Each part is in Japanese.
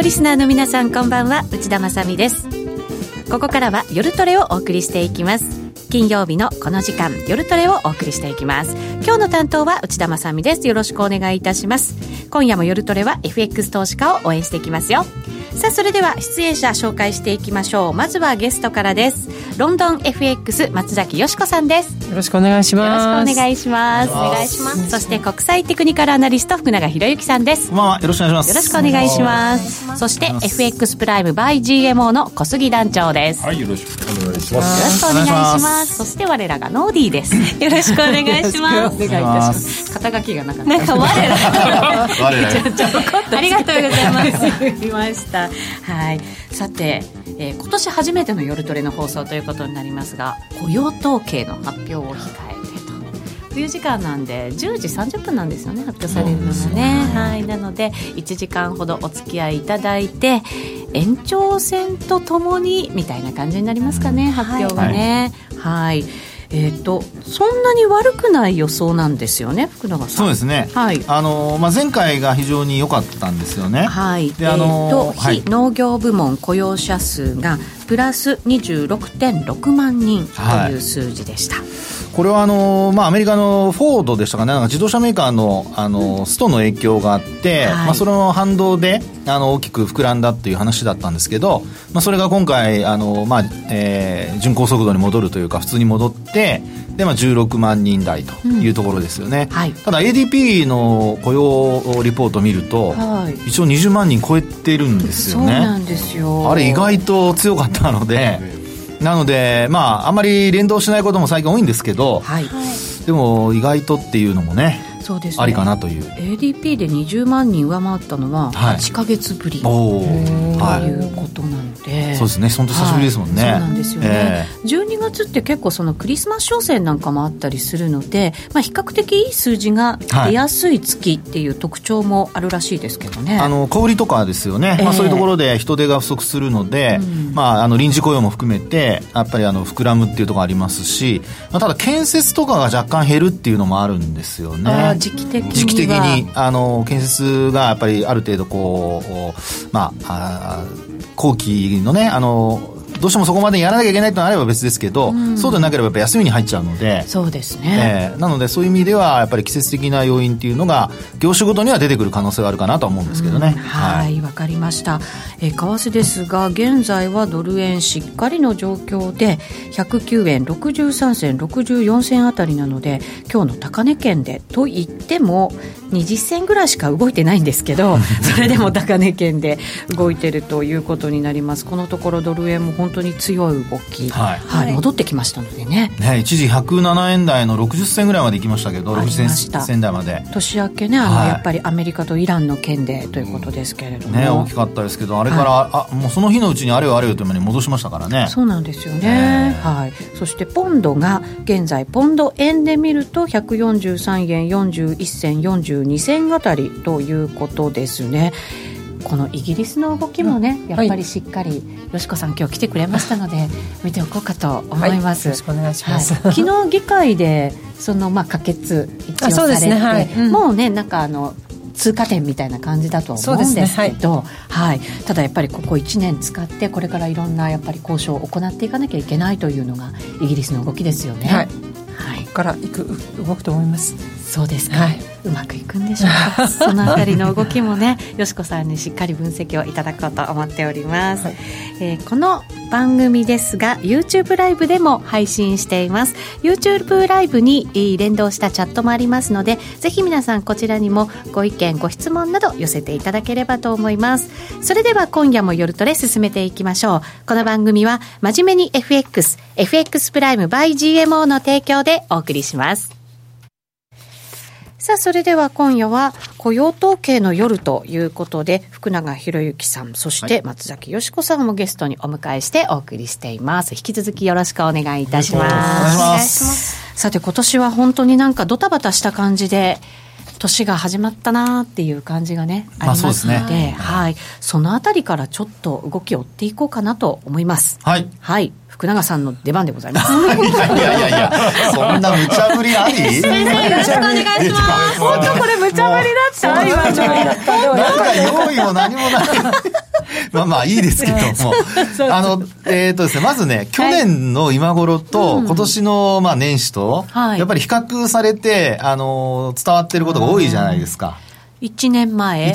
のリスナーの皆さん、こんばんは。内田まさみです。ここからは夜トレをお送りしていきます。金曜日のこの時間、夜トレをお送りしていきます。今日の担当は内田まさみです。よろしくお願いいたします。今夜も夜トレは FX 投資家を応援していきますよ。さあ、それでは出演者紹介していきましょう。まずはゲストからです。ロンドン FX 松崎よしこさんです。よろしくお願いします。よろしくお願いします。お願いします。そして国際テクニカルアナリスト福永博之さんです。まあ、よろしくお願いします。よろしくお願いします。そして FX プライム by GMO の小杉団長です。はい、よろしくお願いします。よろしくお願いします。そして我らがノーディーです。よろしくお願いします。お願いいたします。肩書きがなかったなんか我らありがとうございます。見ました。はい。さて、今年初めての夜トレの放送ということになりますが、雇用統計の発表を控えてという時間なんで、10時30分なんですよね、発表されるのがね。はい、なので1時間ほどお付き合いいただいて、延長戦とともにみたいな感じになりますかね、発表はね。はい、そんなに悪くない予想なんですよね、福永さん。そうですね、はい。前回が非常に良かったんですよね。はい。で非農業部門雇用者数がプラス 26.6 万人という数字でした。はい、これはアメリカのフォードでしたかね、なんか自動車メーカーの、ストの影響があって、はい、その反動で大きく膨らんだっていう話だったんですけど、それが今回巡航速度に戻るというか普通に戻ってで、16万人台というところですよね。うん、はい。ただ ADP の雇用リポートを見ると、はい、一応20万人超えてるんですよね。そうなんですよ。あれ意外と強かったので、なので、あんまり連動しないことも最近多いんですけど、はい、でも意外とっていうのもね、そうですね、ありかなという。 ADP で20万人上回ったのは8ヶ月ぶり、はい、ということなので、はい、そうですね、本当久しぶりですもんね。はい、そうなんですよね。12月って結構そのクリスマス商戦なんかもあったりするので、比較的いい数字が出やすい月っていう特徴もあるらしいですけどね。はい、小売りとかですよね。そういうところで人手が不足するので、臨時雇用も含めてやっぱり膨らむっていうところありますし、ただ建設とかが若干減るっていうのもあるんですよね。時期的に建設がやっぱりある程度後期のね、どうしてもそこまでやらなきゃいけないとなれば別ですけど、そうでなければやっぱ休みに入っちゃうので、そうですね。なのでそういう意味ではやっぱり季節的な要因っていうのが業種ごとには出てくる可能性があるかなとは思うんですけどね。はい、わかりました。為替ですが、現在はドル円しっかりの状況で109円63銭64銭あたりなので、今日の高値圏でと言っても20銭ぐらいしか動いてないんですけどそれでも高値圏で動いてるということになります。このところドル円も本当に強い動き、はいはい、戻ってきましたので ね、一時107円台の60銭ぐらいまで行きましたけど、60銭台まで年明けね、はい、やっぱりアメリカとイランの件でということですけれども、大きかったですけど、あれから、はい、もうその日のうちにあれよあれよという間に戻しましたからね。そうなんですよね。はい、そしてポンドが現在ポンド円で見ると143円41銭42銭あたりということですね。このイギリスの動きもね、やっぱりしっかり、よしこさん今日来てくれましたので見ておこうかと思います。よろしくお願いします。はい、昨日議会で可決一応されて、ね、はい、もうね、なんか通過点みたいな感じだと思うんですけど、ただやっぱりここ1年使ってこれからいろんなやっぱり交渉を行っていかなきゃいけないというのがイギリスの動きですよね。はいはい、ここから動くと思います。そうですか。はい、うまくいくんでしょうかそのあたりの動きもね、よしこさんにしっかり分析をいただこうと思っております。はい、この番組ですが YouTube ライブでも配信しています。 YouTube ライブに連動したチャットもありますので、ぜひ皆さんこちらにもご意見ご質問など寄せていただければと思います。それでは今夜も夜トレ進めていきましょう。この番組は真面目に FX プライム by GMO の提供でお送りします。さあ、それでは今夜は雇用統計の夜ということで、福永博之さん、そして松崎よしこさんもゲストにお迎えしてお送りしています。引き続きよろしくお願いいたします。お願いします。さて、今年は本当になんかドタバタした感じで年が始まったなっていう感じがね、ありますので、はい、そのあたりからちょっと動きを追っていこうかなと思います。はい、はい、福永さんの出番でございます。いやそんな無茶ぶりあり？先生、よろしくお願いします。本当これ無茶ぶりだった。今、無茶ぶりだった。なんか用意も何もない。まあまあいいですけども、ですね、まずね、去年の今頃と今年のまあ年始と、はい、やっぱり比較されて伝わってることが多いじゃないですか。1年前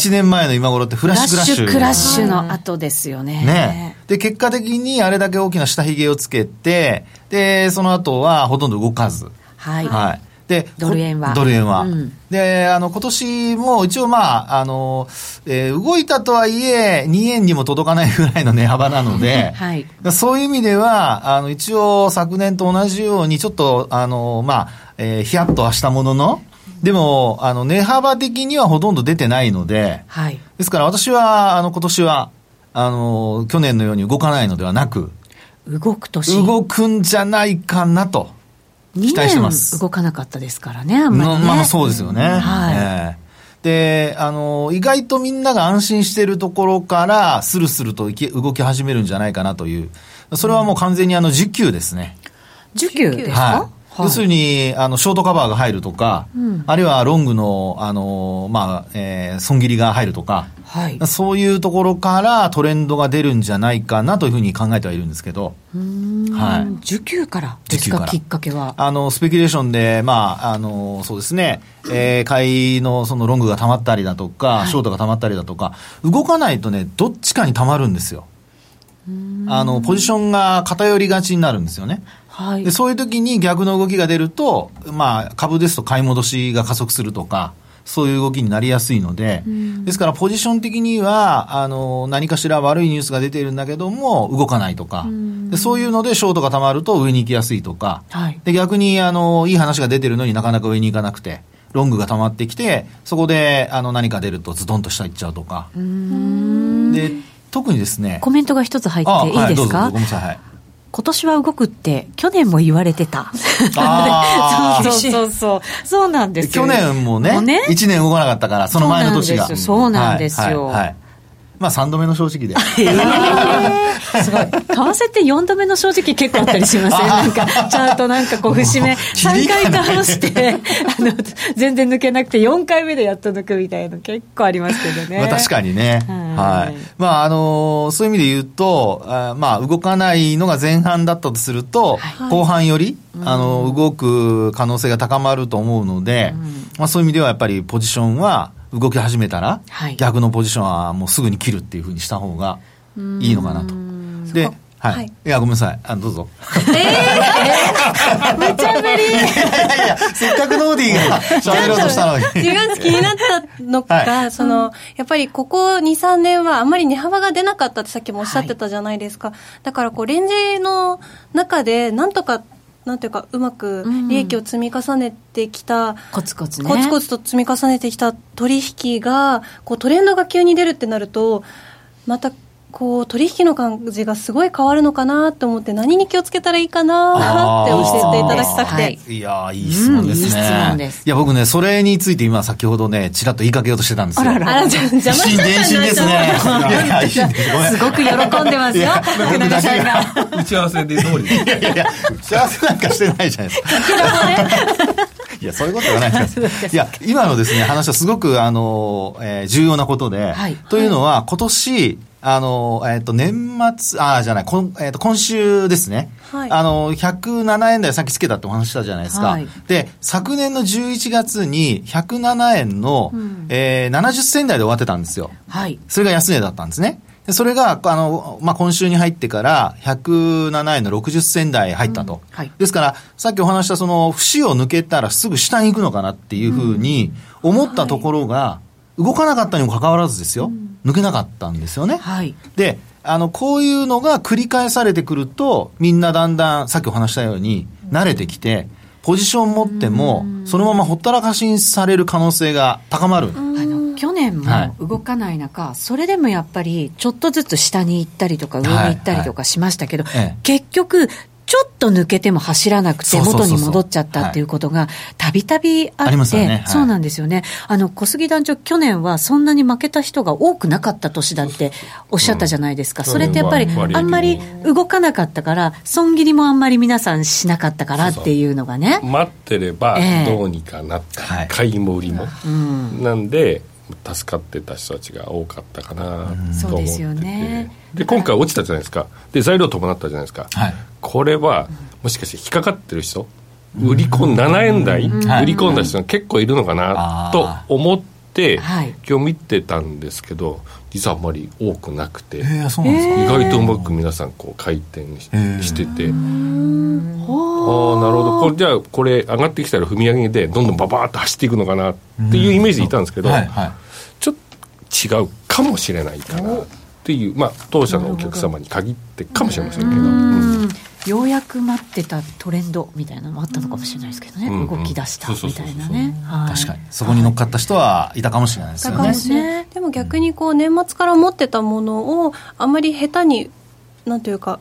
の今頃ってフラッシュクラッシュの後ですよね。ね。で、結果的にあれだけ大きな下髭をつけて、で、その後はほとんど動かず。はい。はい。で、ドル円は。うん、で、今年も一応まあ、動いたとはいえ、2円にも届かないぐらいの値幅なので、はい、そういう意味では、一応昨年と同じように、ちょっと、まあ、ヒヤッとはしたものの、でも値幅的にはほとんど出てないので、はい、ですから私は今年は去年のように動かないのではなく、動くんじゃないかなと期待してます。2年動かなかったですからね、あんまりね。まあそうですよね。はい。で、意外とみんなが安心しているところからスルスルと動き始めるんじゃないかなという。それはもう完全に需給ですね。需給ですか？はい。要するにショートカバーが入るとか、うん、あるいはロングのまあ、損切りが入るとか、はい、そういうところからトレンドが出るんじゃないかなというふうに考えてはいるんですけど、はい、需給からですか、きっかけは。スペキュレーションで、まあ、そうですね、買いのそのロングが溜まったりだとか、はい、ショートが溜まったりだとか、動かないとね、どっちかに溜まるんですよ。ポジションが偏りがちになるんですよね。はい、でそういう時に逆の動きが出ると、まあ、株ですと買い戻しが加速するとか、そういう動きになりやすいので、ですからポジション的には何かしら悪いニュースが出ているんだけども動かないとか、でそういうのでショートがたまると上に行きやすいとか、はい、で逆にいい話が出てるのになかなか上に行かなくてロングがたまってきて、そこで何か出るとズドンと下行っちゃうとか。で特にですね、コメントが一つ入っていいですか？はい、どうぞ。ごめんなさい。はい、今年は動くって去年も言われてた。そうなんですよ。去年もね、1年動かなかったから、その前の年が。そうなんですよ。はいはいはい、まあ、3度目の正直で、すごい。為替って4度目の正直結構あったりしません？なんかチャートなんかこう節目3回倒して全然抜けなくて4回目でやっと抜くみたいなの結構ありますけどね。まあ、確かにね、はいはい、まあそういう意味で言うと、まあ、動かないのが前半だったとすると、はい、後半より動く可能性が高まると思うので、うん、まあ、そういう意味ではやっぱりポジションは動き始めたら、はい、逆のポジションはもうすぐに切るっていう風にした方がいいのかなと。で、はいはい、いやごめんなさい、どうぞ。無茶ぶり。いやせっかくノーディーが喋ろうとしたのに10月気になったのか、はい、やっぱりここ 2,3 年はあんまり値幅が出なかったってさっきもおっしゃってたじゃないですか、はい、だからこうレンジの中でなんとかなんていうかうまく利益を積み重ねてきた、うん、コツコツと積み重ねてきた取引がこうトレンドが急に出るってなると、またこう取引の感じがすごい変わるのかなと思って、何に気をつけたらいいかなって教えていただきたくて。はい、いやいい質問ですね。うん、いい質問です。いや僕ね、それについて今先ほどねちらっと言いかけようとしてたんですよ。あら邪魔しちゃったんですね。すごく喜んでますよ。僕だけが打ち合わせで通りでいや打ち合わせなんかしてないじゃないですか。いやそういうことはないです。いや今のですね話はすごく重要なことで、はい、というのは今年年末、じゃない、今週ですね。はい、107円台さっきつけたってお話したじゃないですか。はい、で、昨年の11月に107円の、70銭台で終わってたんですよ。はい。それが安値だったんですね。でそれが、まあ、今週に入ってから107円の60銭台入ったと。うん、はい。ですから、さっきお話したその、節を抜けたらすぐ下に行くのかなっていうふうに思ったところが、動かなかったにもかかわらずですよ。うん抜けなかったんですよね。はい、で、こういうのが繰り返されてくると、みんなだんだん、さっきお話したように、慣れてきて、ポジション持っても、そのままほったらかしにされる可能性が高まる。去年も動かない中、はい、それでもやっぱり、ちょっとずつ下に行ったりとか、上に行ったりとかしましたけど、はいはい、結局、ちょっと抜けても走らなくて元に戻っちゃったっていうことがたびたびあって、そうなんですよね。小杉団長、去年はそんなに負けた人が多くなかった年だっておっしゃったじゃないですか。それってやっぱりあんまり動かなかったから、損切りもあんまり皆さんしなかったからっていうのがね、待ってればどうにかなった、買いも売りも、なんで助かってた人たちが多かったかなと思ってて、そうですよね、で今回落ちたじゃないですか、で材料伴ったじゃないですか、はい、これはもしかして引っかかってる人、売り込ん7円台、うん、売り込んだ人が結構いるのかなと思って、はい、今日見てたんですけど実はあまり多くなくて、そうなんですか、意外とうまく皆さんこう回転 してて、ああなるほど、これじゃあこれ上がってきたら踏み上げでどんどんババーッと走っていくのかなっていうイメージでいたんですけど、はいはい、ちょっと違うかもしれないかなっていう、まあ当社のお客様に限ってかもしれませんけど、うん、ようやく待ってたトレンドみたいなのもあったのかもしれないですけどね、うんうん、動き出したみたいなね、確かにそこに乗っかった人はいたかもしれないですよね、ね、でも逆にこう年末から持ってたものをあんまり下手になんというか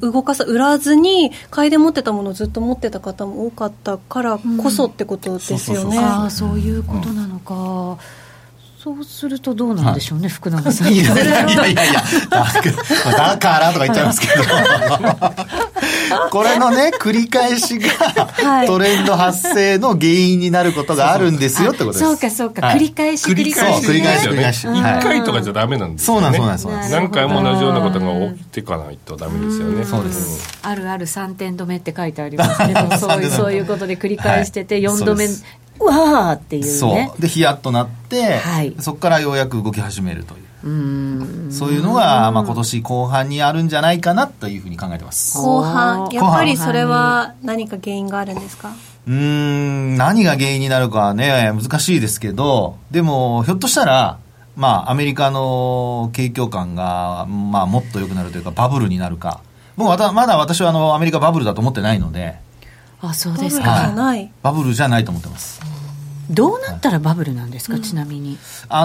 動かさ売らずに買いで持ってたものをずっと持ってた方も多かったからこそってことですよね、そういうことなのか、うん、そうするとどうなんでしょうね、はい、福永さんいやいやいやいやだからとか言っちゃいますけど、はい、これのね繰り返しがトレンド発生の原因になることがあるんですよってことです。そうかそうか、繰り返し繰り返し繰り返し繰り返し、1回とかじゃダメなんですよね。そうなんそうなん、何回も同じようなことが起きていかないとダメですよね。そうです、うん、あるある3点止めって書いてありますけどそういうことで繰り返してて4度目、はい、うわーっていうね、そうでヒヤッとなって、はい、そこからようやく動き始めるという、うーん、そういうのが、まあ、今年後半にあるんじゃないかなというふうに考えてます。後半やっぱりそれは何か原因があるんですか。何が原因になるかはね難しいですけど、でもひょっとしたら、まあ、アメリカの景況感が、まあ、もっと良くなるというかバブルになるか、もうまだ私はアメリカバブルだと思ってないので、あ、そうですか、はい、バブルじゃないと思ってます。どうなったらバブルなんですか、はい、ちなみに、バ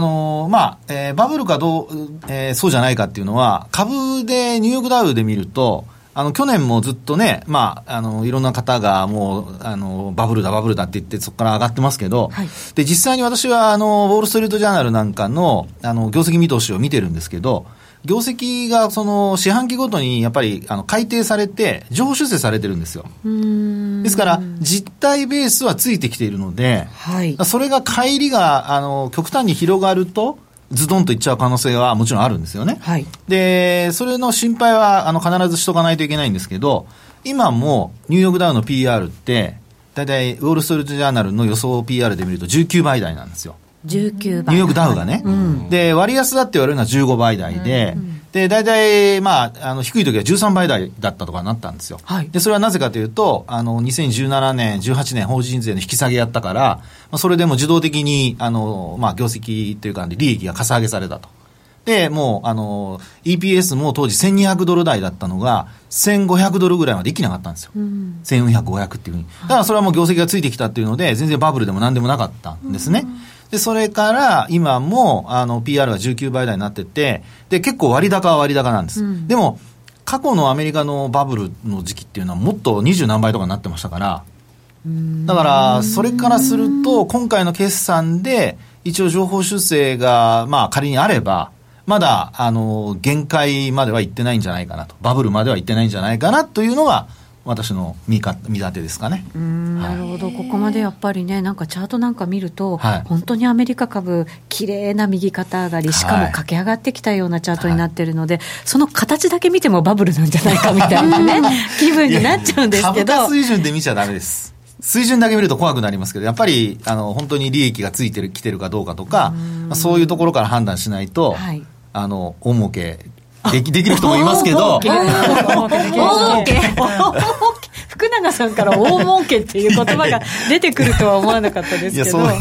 ブルかどう、そうじゃないかっていうのは株でニューヨークダウで見ると去年もずっとね、まあ、いろんな方がもうバブルだバブルだって言ってそこから上がってますけど、はい、で実際に私はウォールストリートジャーナルなんかの、業績見通しを見てるんですけど、業績が四半期ごとにやっぱり改定されて上修正されてるんですよ。ですから実態ベースはついてきているので、はい、それが乖離が極端に広がるとズドンといっちゃう可能性はもちろんあるんですよね、はい、でそれの心配は必ずしとかないといけないんですけど、今もニューヨークダウの PR ってだいたいウォールストリートジャーナルの予想 PR で見ると19倍台なんですよ。19倍ニューヨークダウがね、うん、で割安だって言われるのは15倍台で、うん、で大体、まあ、低い時は13倍台だったとかなったんですよ、はい、でそれはなぜかというと2017年18年法人税の引き下げやったから、まあ、それでも自動的にまあ、業績というか利益がかさ上げされたと。でもうEPS も当時1200ドル台だったのが1500ドルぐらいまでいきなかったんですよ、うん、1400、500っていうふうに。だからそれはもう業績がついてきたっていうので全然バブルでも何でもなかったんですね、うん、でそれから今もPR が19倍台になってて、で結構割高は割高なんです、うん、でも過去のアメリカのバブルの時期っていうのはもっと20何倍とかになってましたから、だからそれからすると今回の決算で一応情報修正がまあ仮にあればまだ限界までは行ってないんじゃないかなと、バブルまでは行ってないんじゃないかなというのが私の見立てですかね。なるほど、ここまでやっぱりね、なんかチャートなんか見ると、はい、本当にアメリカ株綺麗な右肩上がり、しかも駆け上がってきたようなチャートになってるので、はい、その形だけ見てもバブルなんじゃないかみたいなね気分になっちゃうんですけど、株価水準で見ちゃダメです。水準だけ見ると怖くなりますけど、やっぱり本当に利益がついてきてるかどうかとか、そういうところから判断しないと、はい、大儲けできる人もいますけど、福永さんから大儲けっていう言葉が出てくるとは思わなかったですけど、いやそういう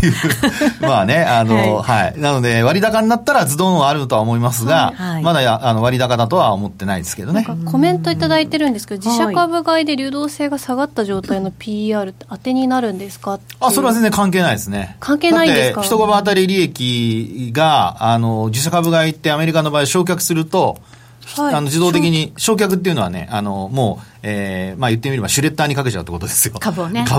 まあねはい、はい、なので割高になったらズドンはあるとは思いますが、はいはい、まだ割高だとは思ってないですけどね。なんかコメントいただいてるんですけど、自社株買いで流動性が下がった状態の PR って当てになるんですかっていう。あ、それは全然関係ないですね。関係ないんですか。だって1株当たり利益が自社株買いってアメリカの場合償却すると、はい、自動的に焼却っていうのはね、もう、まあ言ってみればシュレッダーにかけちゃうってことですよ。株をね、うん、だか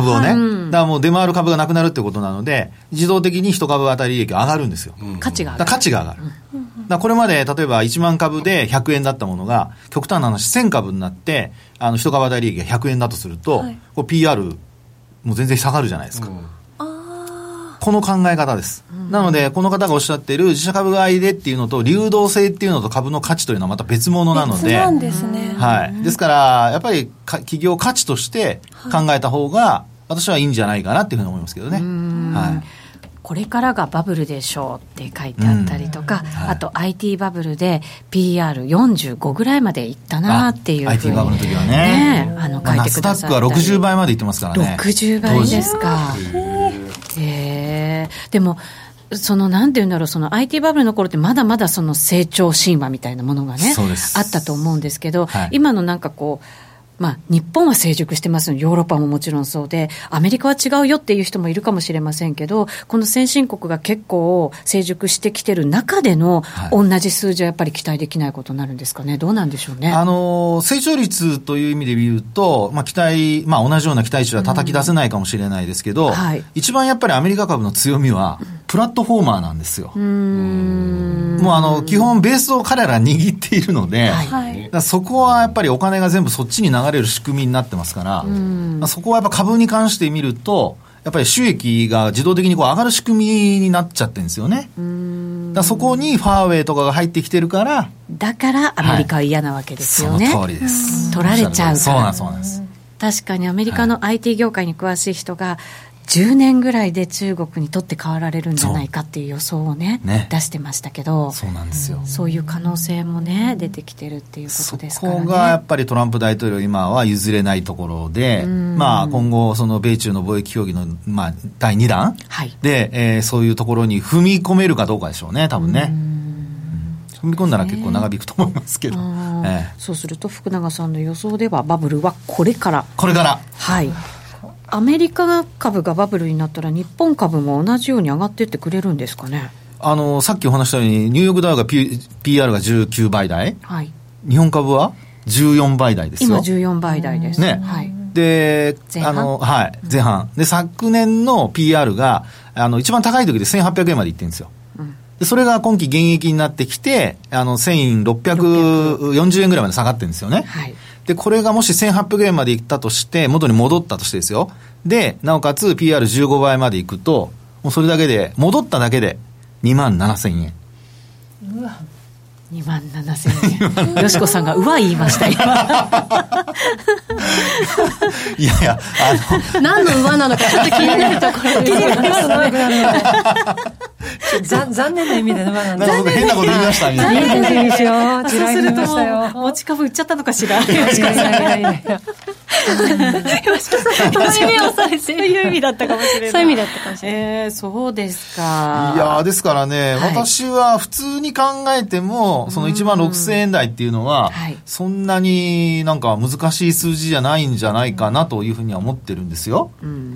らもう出回る株がなくなるってことなので、自動的に一株当たり利益が上がるんですよ、うん、価値が上がる、うん、だこれまで例えば1万株で100円だったものが極端な話1000株になって一株当たり利益が100円だとすると、はい、こう PR もう全然下がるじゃないですか、うん、この考え方です、うん、なのでこの方がおっしゃっている自社株買いでっていうのと流動性っていうのと株の価値というのはまた別物なので、別なんですね、はい、ですからやっぱり企業価値として考えた方が私はいいんじゃないかなっていうふうに思いますけどね、はい、これからがバブルでしょうって書いてあったりとか、うんはい、あと IT バブルで PR45 ぐらいまでいったなっていうふうに IT バブルの時は ね書いてくださったり、ナスダックは60倍までいってますからね。60倍ですか。でもそのなんていうんだろう、その IT バブルの頃ってまだまだその成長神話みたいなものがねあったと思うんですけど、はい、今のなんかこうまあ、日本は成熟してますので、ヨーロッパももちろんそうで、アメリカは違うよっていう人もいるかもしれませんけど、この先進国が結構成熟してきてる中での同じ数字はやっぱり期待できないことになるんですかね。どうなんでしょうね。成長率という意味で見ると、まあ、期待、まあ、同じような期待値は叩き出せないかもしれないですけど、うんはい、一番やっぱりアメリカ株の強みはプラットフォーマーなんですよ。もう基本ベースを彼ら握っているので、はい、だそこはやっぱりお金が全部そっちに流れる仕組みになってますから、まあ、そこはやっぱ株に関して見るとやっぱり収益が自動的にこう上がる仕組みになっちゃってるんですよね。だそこにファーウェイとかが入ってきてるから、だからアメリカは嫌なわけですよね、はい、その通りです。取られちゃうから。そうなんそうなんです。確かにアメリカの IT 業界に詳しい人が、はい10年ぐらいで中国にとって変わられるんじゃないかっていう予想を ね出してましたけど、そうなんですよ。そういう可能性もね出てきてるっていうことですからね。そこがやっぱりトランプ大統領今は譲れないところで、まあ、今後その米中の貿易協議の、まあ、第2弾で、はいそういうところに踏み込めるかどうかでしょうね、多分ね。踏み込んだら結構長引くと思いますけど、そうすると福永さんの予想ではバブルはこれからはいアメリカ株がバブルになったら日本株も同じように上がっていってくれるんですかね。さっきお話したようにニューヨークダウが PR が19倍台、はい、日本株は14倍台ですよ。今14倍台です、ねはい、で前半、はい、前半で昨年の PR が一番高い時で1800円までいってるんですよ、うん、でそれが今期減益になってきて1640円ぐらいまで下がってるんですよね、はいでこれがもし1800円までいったとして元に戻ったとしてですよ。でなおかつ PR15 倍までいくともうそれだけで戻っただけで2万7000円。うわ2万7000円。よしこさんがうわ言いました今いやいや何のうわなのかちょっと気になるところ気になりますね残念な意味でうわなんだ。なんか変なこと言いましたね。残念な意味でしょ。そうすると持ち株売っちゃったのかしら。よしこさんそういう意味をされてそういう意味だったかもしれない。そういう意味だったかもしれない。そうですか。いやですからね、私は普通に考えてもその1万6000円台っていうのはそんなになんか難しい数字じゃないんじゃないかなというふうには思ってるんですよ、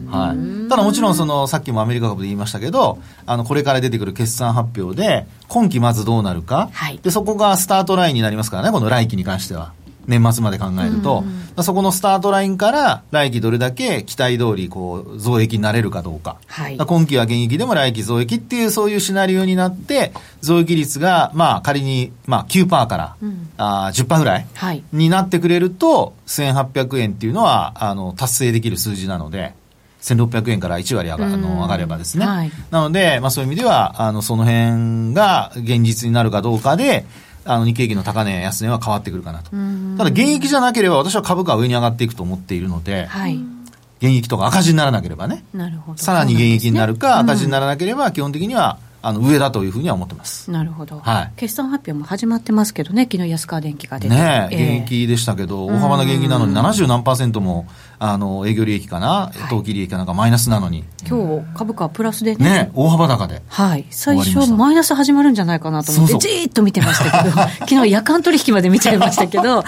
はい、ただもちろんそのさっきもアメリカ株で言いましたけどこれから出てくる決算発表で今期まずどうなるか、はい、でそこがスタートラインになりますからね。この来期に関しては年末まで考えると、そこのスタートラインから来期どれだけ期待通りこう増益になれるかどうか、はい、今期は減益でも来期増益っていうそういうシナリオになって増益率がまあ仮にまあ 9% から、10% ぐらいになってくれると1800円っていうのは達成できる数字なので1600円から1割上がればですね、はい、なので、まあ、そういう意味ではその辺が現実になるかどうかで日経平均の高値安値は変わってくるかなと。ただ減益じゃなければ私は株価は上に上がっていくと思っているので、はい、減益とか赤字にならなければね。なるほど。さらに減益になるか赤字にならなければ基本的には上だというふうには思ってます。なるほど、はい、決算発表も始まってますけどね。昨日安川電機が出て、ね減益でしたけど大幅な減益なのに70何%も営業利益かな当期利益かなんかマイナスなのに、はい、今日株価はプラスで ね大幅高で、はい、最初マイナス始まるんじゃないかなと思ってそうそうじーっと見てましたけど昨日夜間取引まで見ちゃいましたけど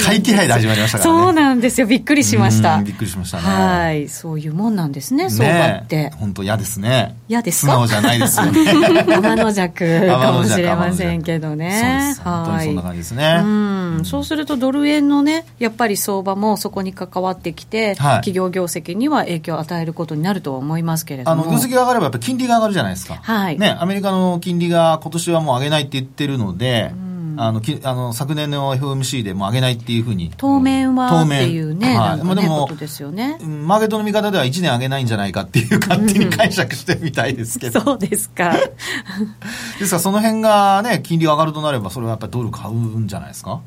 買い気配で始まりましたからね。そうなんですよ。びっくりしました。びっくりしましたね。はいそういうもんなんですね。そうなって本当嫌ですね。嫌ですか。素直じゃないですよね天の弱かもしれませんけどね。そうです。本当にそんな感じですね。うんそうするとドル円のねやっぱり相場もそこに関わってきて、はい、企業業績には影響を与えることになるとは思いますけれども業績が上がればやっぱり金利が上がるじゃないですか、はいね、アメリカの金利が今年はもう上げないって言ってるので、昨年の FOMC でも上げないっていうふうに当面はっていうね、はい、なんかね、まあ、ことですよね。マーケットの見方では1年上げないんじゃないかっていう勝手に解釈してみたいですけど、うん、そうですかですからその辺がね、金利上がるとなればそれはやっぱりドル買うんじゃないですか。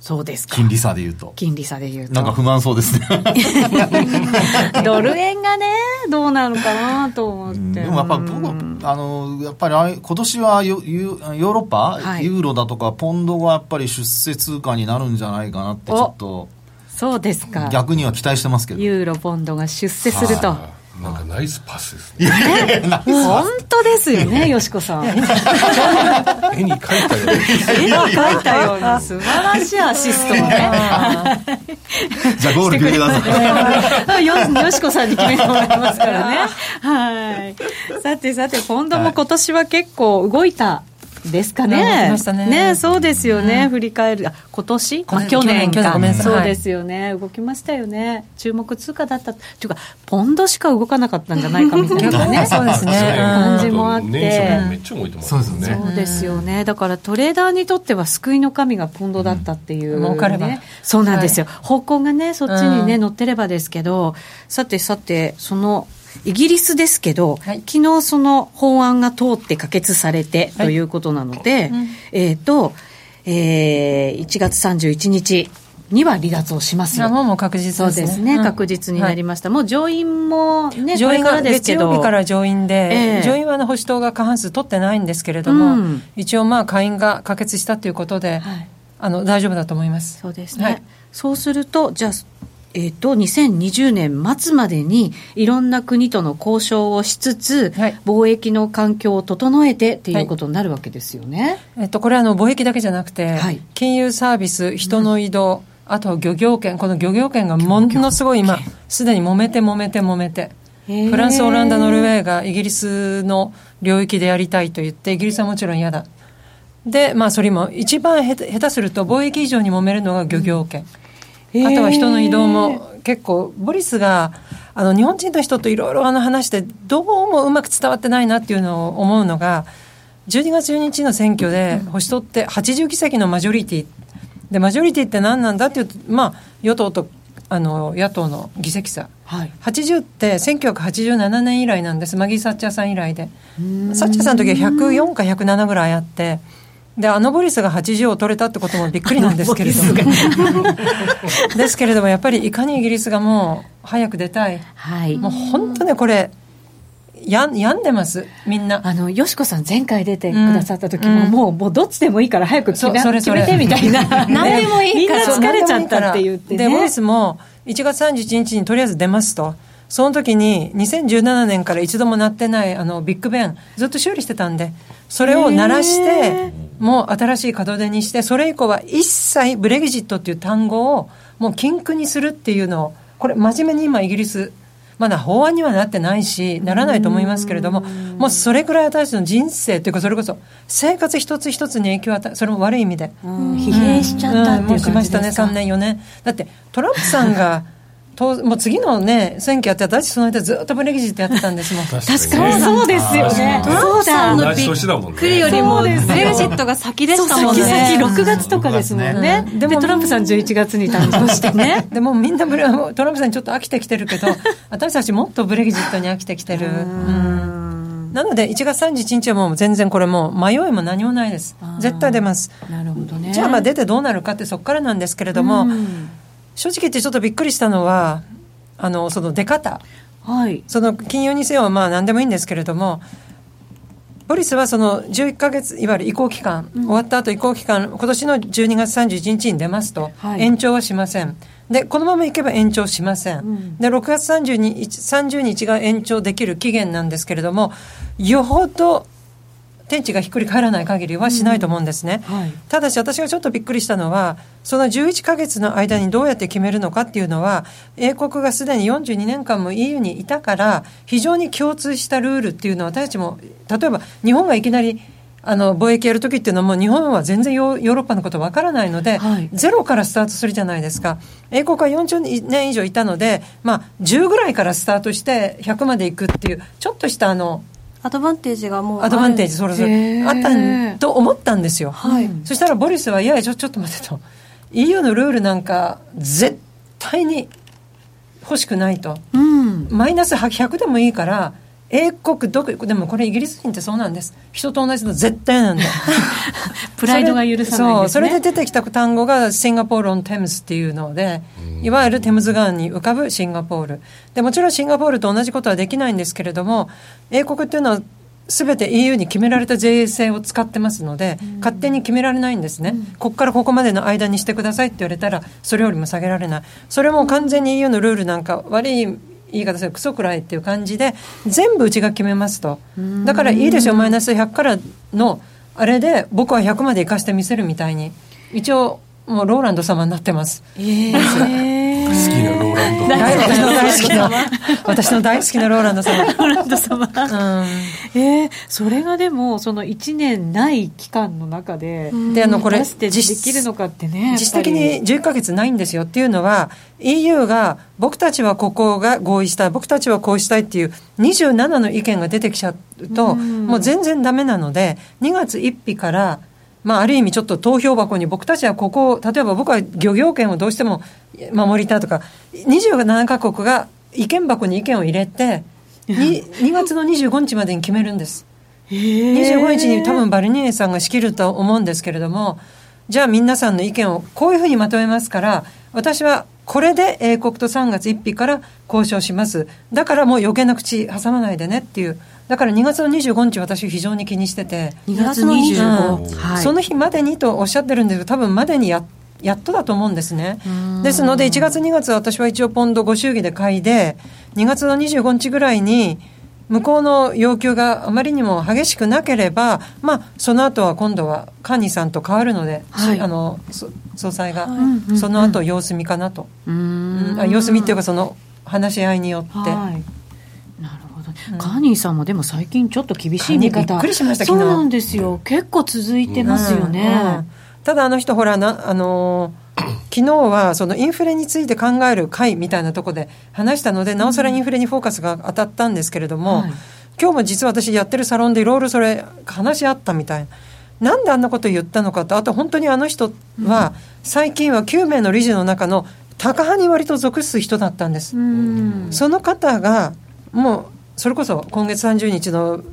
そうですか。金利差で言うと。なんか不満そうですねドル円がねどうなのかなと思って、うん、でもやっぱり僕はやっぱり今年はヨーロッパ、はい、ユーロだとかポンドがやっぱり出世通貨になるんじゃないかなってちょっと。そうですか。逆には期待してますけど、ユーロポンドが出世すると、はあ、なんかナイスパスですね。本当ですよね、よしこさん。絵に描いたように。絵に描いたように素晴らしいアシストをね。じゃあゴール決めてください。よしこさんに決めてもらいますからね。はい。さてポンドも今年は結構動いた。ですかね。ね、そうですよね。振り返る、去年か、そうですよね。動きましたよね。注目通貨だったというか、ポンドしか動かなかったんじゃないかみたいなね、そうですね、感じもあって、めっちゃ動いてますね。そうですよね。だからトレーダーにとっては救いの神がポンドだったっていうね。そうなんですよ。方向がね、そっちにね乗ってればですけど、さてその。イギリスですけど、はい、昨日その法案が通って可決されてということなので、はい、1月31日には離脱をしますよ。もう確実ですね。そうですね、確実になりました。もう上院もね、上院が月曜日から上院で、上院は保守党が過半数取ってないんですけれども、一応まあ下院が可決したということで、はい、大丈夫だと思います。そうですね。はい、そうするとじゃあ。2020年末までにいろんな国との交渉をしつつ、はい、貿易の環境を整えてっていうことになるわけですよね。はい、これは貿易だけじゃなくて、はい、金融サービス、人の移動、あと漁業権。この漁業権がものすごい今すでに揉めて、フランス、オランダ、ノルウェーがイギリスの領域でやりたいと言って、イギリスはもちろん嫌だで、まあ、それも一番下手すると貿易以上に揉めるのが漁業権、あとは人の移動も。結構ボリスが日本人の人といろいろ話してどうもうまく伝わってないなっていうのを思うのが、12月12日の選挙で保守党って80議席のマジョリティで、マジョリティって何なんだっていうと、まあ、与党と野党の議席差、はい、80って1987年以来なんです。マギー・サッチャーさん以来で、サッチャーさんの時は104か107ぐらいあって、でボリスが80を取れたってこともびっくりなんですけれどもですけれども、やっぱりいかにイギリスがもう早く出たい、はい、もう本当ね、これ病んでますみんな。よしこさん前回出てくださった時も、もうどっちでもいいから早く決めてみたいな何でもいいからみんな疲れちゃったって言ってね。でボリスも1月31日にとりあえず出ますと。その時に2017年から一度も鳴ってないビッグベンずっと修理してたんで、それを鳴らしてもう新しい門出にして、それ以降は一切ブレグジットっていう単語をもう禁句にするっていうのを、これ真面目に今イギリスまだ法案にはなってないしならないと思いますけれども、もうそれくらい私の人生というか、それこそ生活一つ一つに影響を与え、それも悪い意味で疲弊しちゃったっていう感じですか。3年4年だってトランプさんがもう次の、ね、選挙やって、私その間ずっとブレグジットやってたんですもん。確かにそうですよね。トランプさんのびっくりよりもブレグジットが先でしたもんね。先々6月とかですもんね。でトランプさん11月に誕生してねでもみんなトランプさんにちょっと飽きてきてるけど私たちもっとブレグジットに飽きてきてるなので1月31日はもう全然これもう迷いも何もないです。絶対出ます。なるほど、ね、じゃあ、 まあ出てどうなるかってそこからなんですけれども、正直言ってちょっとびっくりしたのはその出方、はい、その金融にせよまあ何でもいいんですけれども、ボリスはその11ヶ月いわゆる移行期間、終わった後移行期間、今年の12月31日に出ますと、はい、延長はしませんで、このままいけば延長しません、で6月30日が延長できる期限なんですけれども、よほど天地がひっくり返らない限りはしないと思うんですね、はい、ただし私がちょっとびっくりしたのは、その11ヶ月の間にどうやって決めるのかっていうのは、英国がすでに42年間も EU にいたから非常に共通したルールっていうのは、私たちも例えば日本がいきなり貿易やるときっていうのは、もう日本は全然ヨーロッパのことわからないので、はい、ゼロからスタートするじゃないですか。英国は40年以上いたので、まあ、10ぐらいからスタートして100までいくっていうちょっとしたアドバンテージがもうアドバンテージそれぞれあったと思ったんですよ、はい、そしたらボリスはいやちょっと待ってと EU のルールなんか絶対に欲しくないと、うん、マイナス100でもいいから英国独立でもこれイギリス人ってそうなんです人と同じの絶対なんだプライドが許さないんですねそれで出てきた単語がシンガポールオンテムズっていうのでいわゆるテムズ川に浮かぶシンガポールでもちろんシンガポールと同じことはできないんですけれども英国っていうのは全て EU に決められた税制を使ってますので勝手に決められないんですね、うん、ここからここまでの間にしてくださいって言われたらそれよりも下げられないそれも完全に EU のルールなんか悪い言い方するクソくらいっていう感じで全部うちが決めますとだからいいでしょマイナス100からのあれで僕は100まで生かしてみせるみたいに一応もうローランド様になってます、好きなローランド私の大好きなローランド様ローランド様、うん、それがでもその1年ない期間の中ででこれできるのかってね実質的に11ヶ月ないんですよっていうのは EU が僕たちはここが合意したい僕たちはこうしたいっていう27の意見が出てきちゃうと、うん、もう全然ダメなので2月1日からまあ、ある意味ちょっと投票箱に僕たちはここを例えば僕は漁業権をどうしても守りたいとか27カ国が意見箱に意見を入れて 2月の25日までに決めるんです25日に多分バルニエさんが仕切ると思うんですけれどもじゃあ皆さんの意見をこういうふうにまとめますから私はこれで英国と3月1日から交渉しますだからもう余計な口挟まないでねっていうだから2月の25日私非常に気にしてて2月の25日、はい、その日までにとおっしゃってるんですけど多分までにやっとだと思うんですねですので1月2月は私は一応ポンドご祝儀で買いで2月の25日ぐらいに向こうの要求があまりにも激しくなければ、まあ、その後は今度はカニさんと変わるので、はい、総裁が、はい、その後様子見かなと様子見っていうかその話し合いによって、はいカーニーさんもでも最近ちょっと厳しい見方びっくりしました昨日そうなんですよ結構続いてますよね、うんうん、ただあの人ほらな、昨日はそのインフレについて考える会みたいなところで話したのでなおさらインフレにフォーカスが当たったんですけれども、うんはい、今日も実は私やってるサロンでいろいろそれ話し合ったみたいななんであんなこと言ったのかとあと本当にあの人は最近は9名の理事の中の高派に割と属す人だったんです、うん、その方がもうそれこそ今月30日 の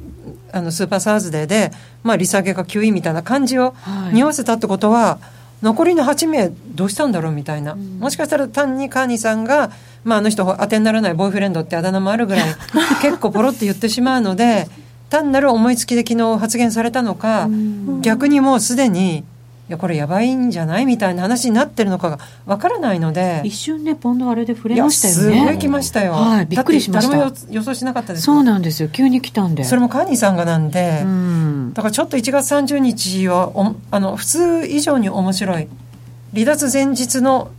スーパーサーズデーで、まあ、利下げが9位みたいな感じを匂わせたってことは、はい、残りの8名どうしたんだろうみたいな、うん、もしかしたら単にカーニーさんが、まあ、あの人当てにならないボーイフレンドってあだ名もあるぐらい結構ポロって言ってしまうので単なる思いつきで昨日発言されたのか、うん、逆にもうすでにいやこれやばいんじゃないみたいな話になってるのかがわからないので一瞬ねポンドあれで触れましたよねすごい来ましたよ、はい、びっくりしましただって誰も予想しなかったですそうなんですよ急に来たんでそれもカーニーさんがなんでうんだからちょっと1月30日は普通以上に面白い離脱前日の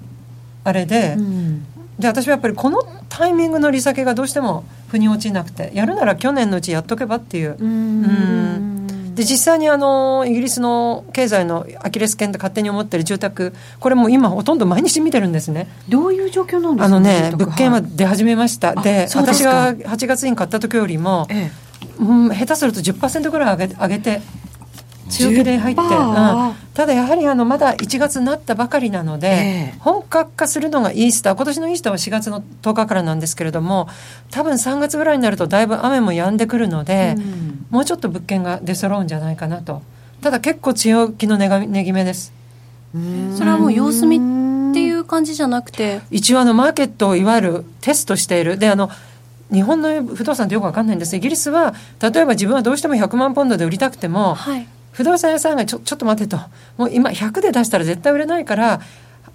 あれで、うん、で私はやっぱりこのタイミングの利下げがどうしても腑に落ちなくてやるなら去年のうちやっとけばっていううんで実際にイギリスの経済のアキレス腱と勝手に思ってる住宅これもう今ほとんど毎日見てるんですねどういう状況なんですか物件は出始めましたで私が8月に買った時よりも、ええうん、下手すると 10% ぐらい上げて強気で入って、うん、ただやはりまだ1月になったばかりなので、本格化するのがイースター今年のイースターは4月の10日からなんですけれども多分3月ぐらいになるとだいぶ雨も止んでくるので、うん、もうちょっと物件が出揃うんじゃないかなとただ結構強気の値決めですそれはもう様子見っていう感じじゃなくて一応マーケットをいわゆるテストしているで日本の不動産ってよく分かんないんですイギリスは例えば自分はどうしても100万ポンドで売りたくても、はい不動産屋さんがちょっと待てともう今100で出したら絶対売れないから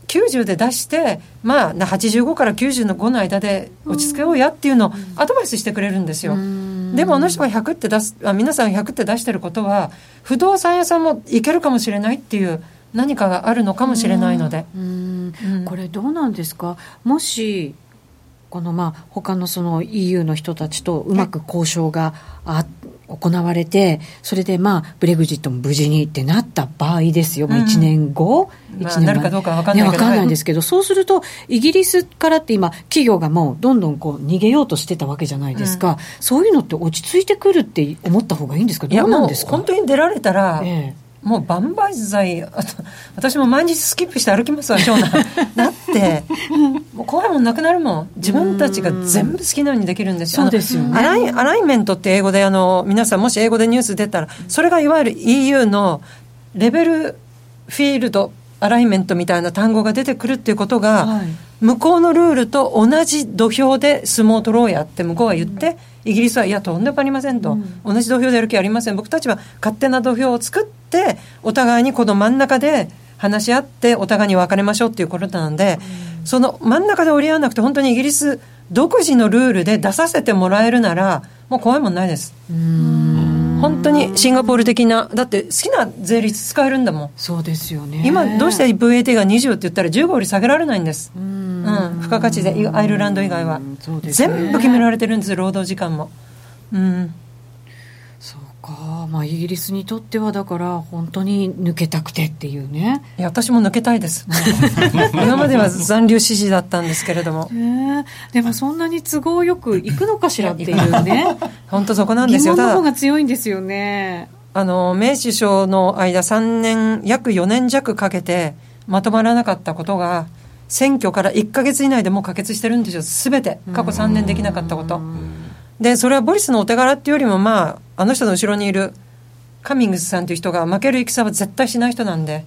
90で出して、まあ、85から95の間で落ち着けようやっていうのをアドバイスしてくれるんですよでもあの人が100って皆さん100って出してることは不動産屋さんもいけるかもしれないっていう何かがあるのかもしれないのでうんこれどうなんですかもしこのまあ他のその EU の人たちとうまく交渉があって行われて、それでブレグジットも無事にってなった場合ですよ、1年後、なるかどうか分かんないけど、ね、分かんないんですけど、そうするとイギリスからって今企業がもうどんどんこう逃げようとしてたわけじゃないですか、そういうのって落ち着いてくるって思った方がいいんですか、どうなんですか。いやもう本当に出られたら、もう万々歳、私も毎日スキップして歩きますわ、長男だってもう怖いもんなくなるもん。自分たちが全部好きなようにできるんですよ。そうですよね。アライメントって英語で、皆さんもし英語でニュース出たら、それがいわゆる EU のレベルフィールドアライメントみたいな単語が出てくるっていうことが、向こうのルールと同じ土俵で相撲を取ろうやって向こうは言って、イギリスはいやとんでもありませんと、同じ土俵でやる気ありません、僕たちは勝手な土俵を作ってお互いにこの真ん中で話し合ってお互いに別れましょうっていうことなんで、その真ん中で折り合わなくて本当にイギリス独自のルールで出させてもらえるならもう怖いもんないです。本当にシンガポール的な、だって好きな税率使えるんだもん。そうですよね。今どうして VAT が20って言ったら15より下げられないんです。付加価値でアイルランド以外はそうです、ね、全部決められてるんですよ、労働時間も、そうか、イギリスにとってはだから本当に抜けたくてっていうね。いや私も抜けたいです今までは残留支持だったんですけれども、でもそんなに都合よく行くのかしらっていうね本当そこなんですよ。疑問の方が強いんですよね。メイ首相の間3年約4年弱かけてまとまらなかったことが選挙から1ヶ月以内でもう可決してるんですよ、すべて過去3年できなかったことで。それはボリスのお手柄っていうよりも、あの人の後ろにいるカミングスさんという人が負ける戦は絶対しない人なんで、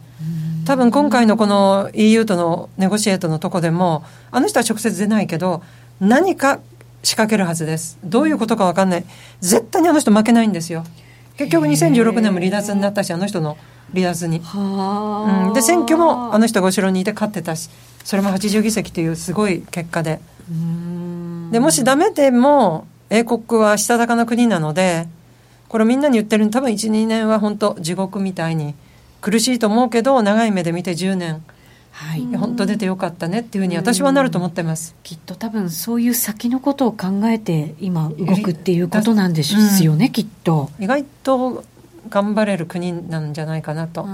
多分今回のこの EU とのネゴシエートのとこでもあの人は直接出ないけど何か仕掛けるはずです。どういうことか分かんない。絶対にあの人負けないんですよ。結局2016年も離脱になったし、あの人の離脱にで選挙もあの人が後ろにいて勝ってたし、それも80議席というすごい結果で、でもしダメでも英国はしたたかな国なので、これみんなに言ってるの多分 1,2 年は本当地獄みたいに苦しいと思うけど、長い目で見て10年、本当出てよかったねっていうふうに私はなると思ってます。きっと多分そういう先のことを考えて今動くっていうことなんですよね、きっと。意外と頑張れる国なんじゃないかなと。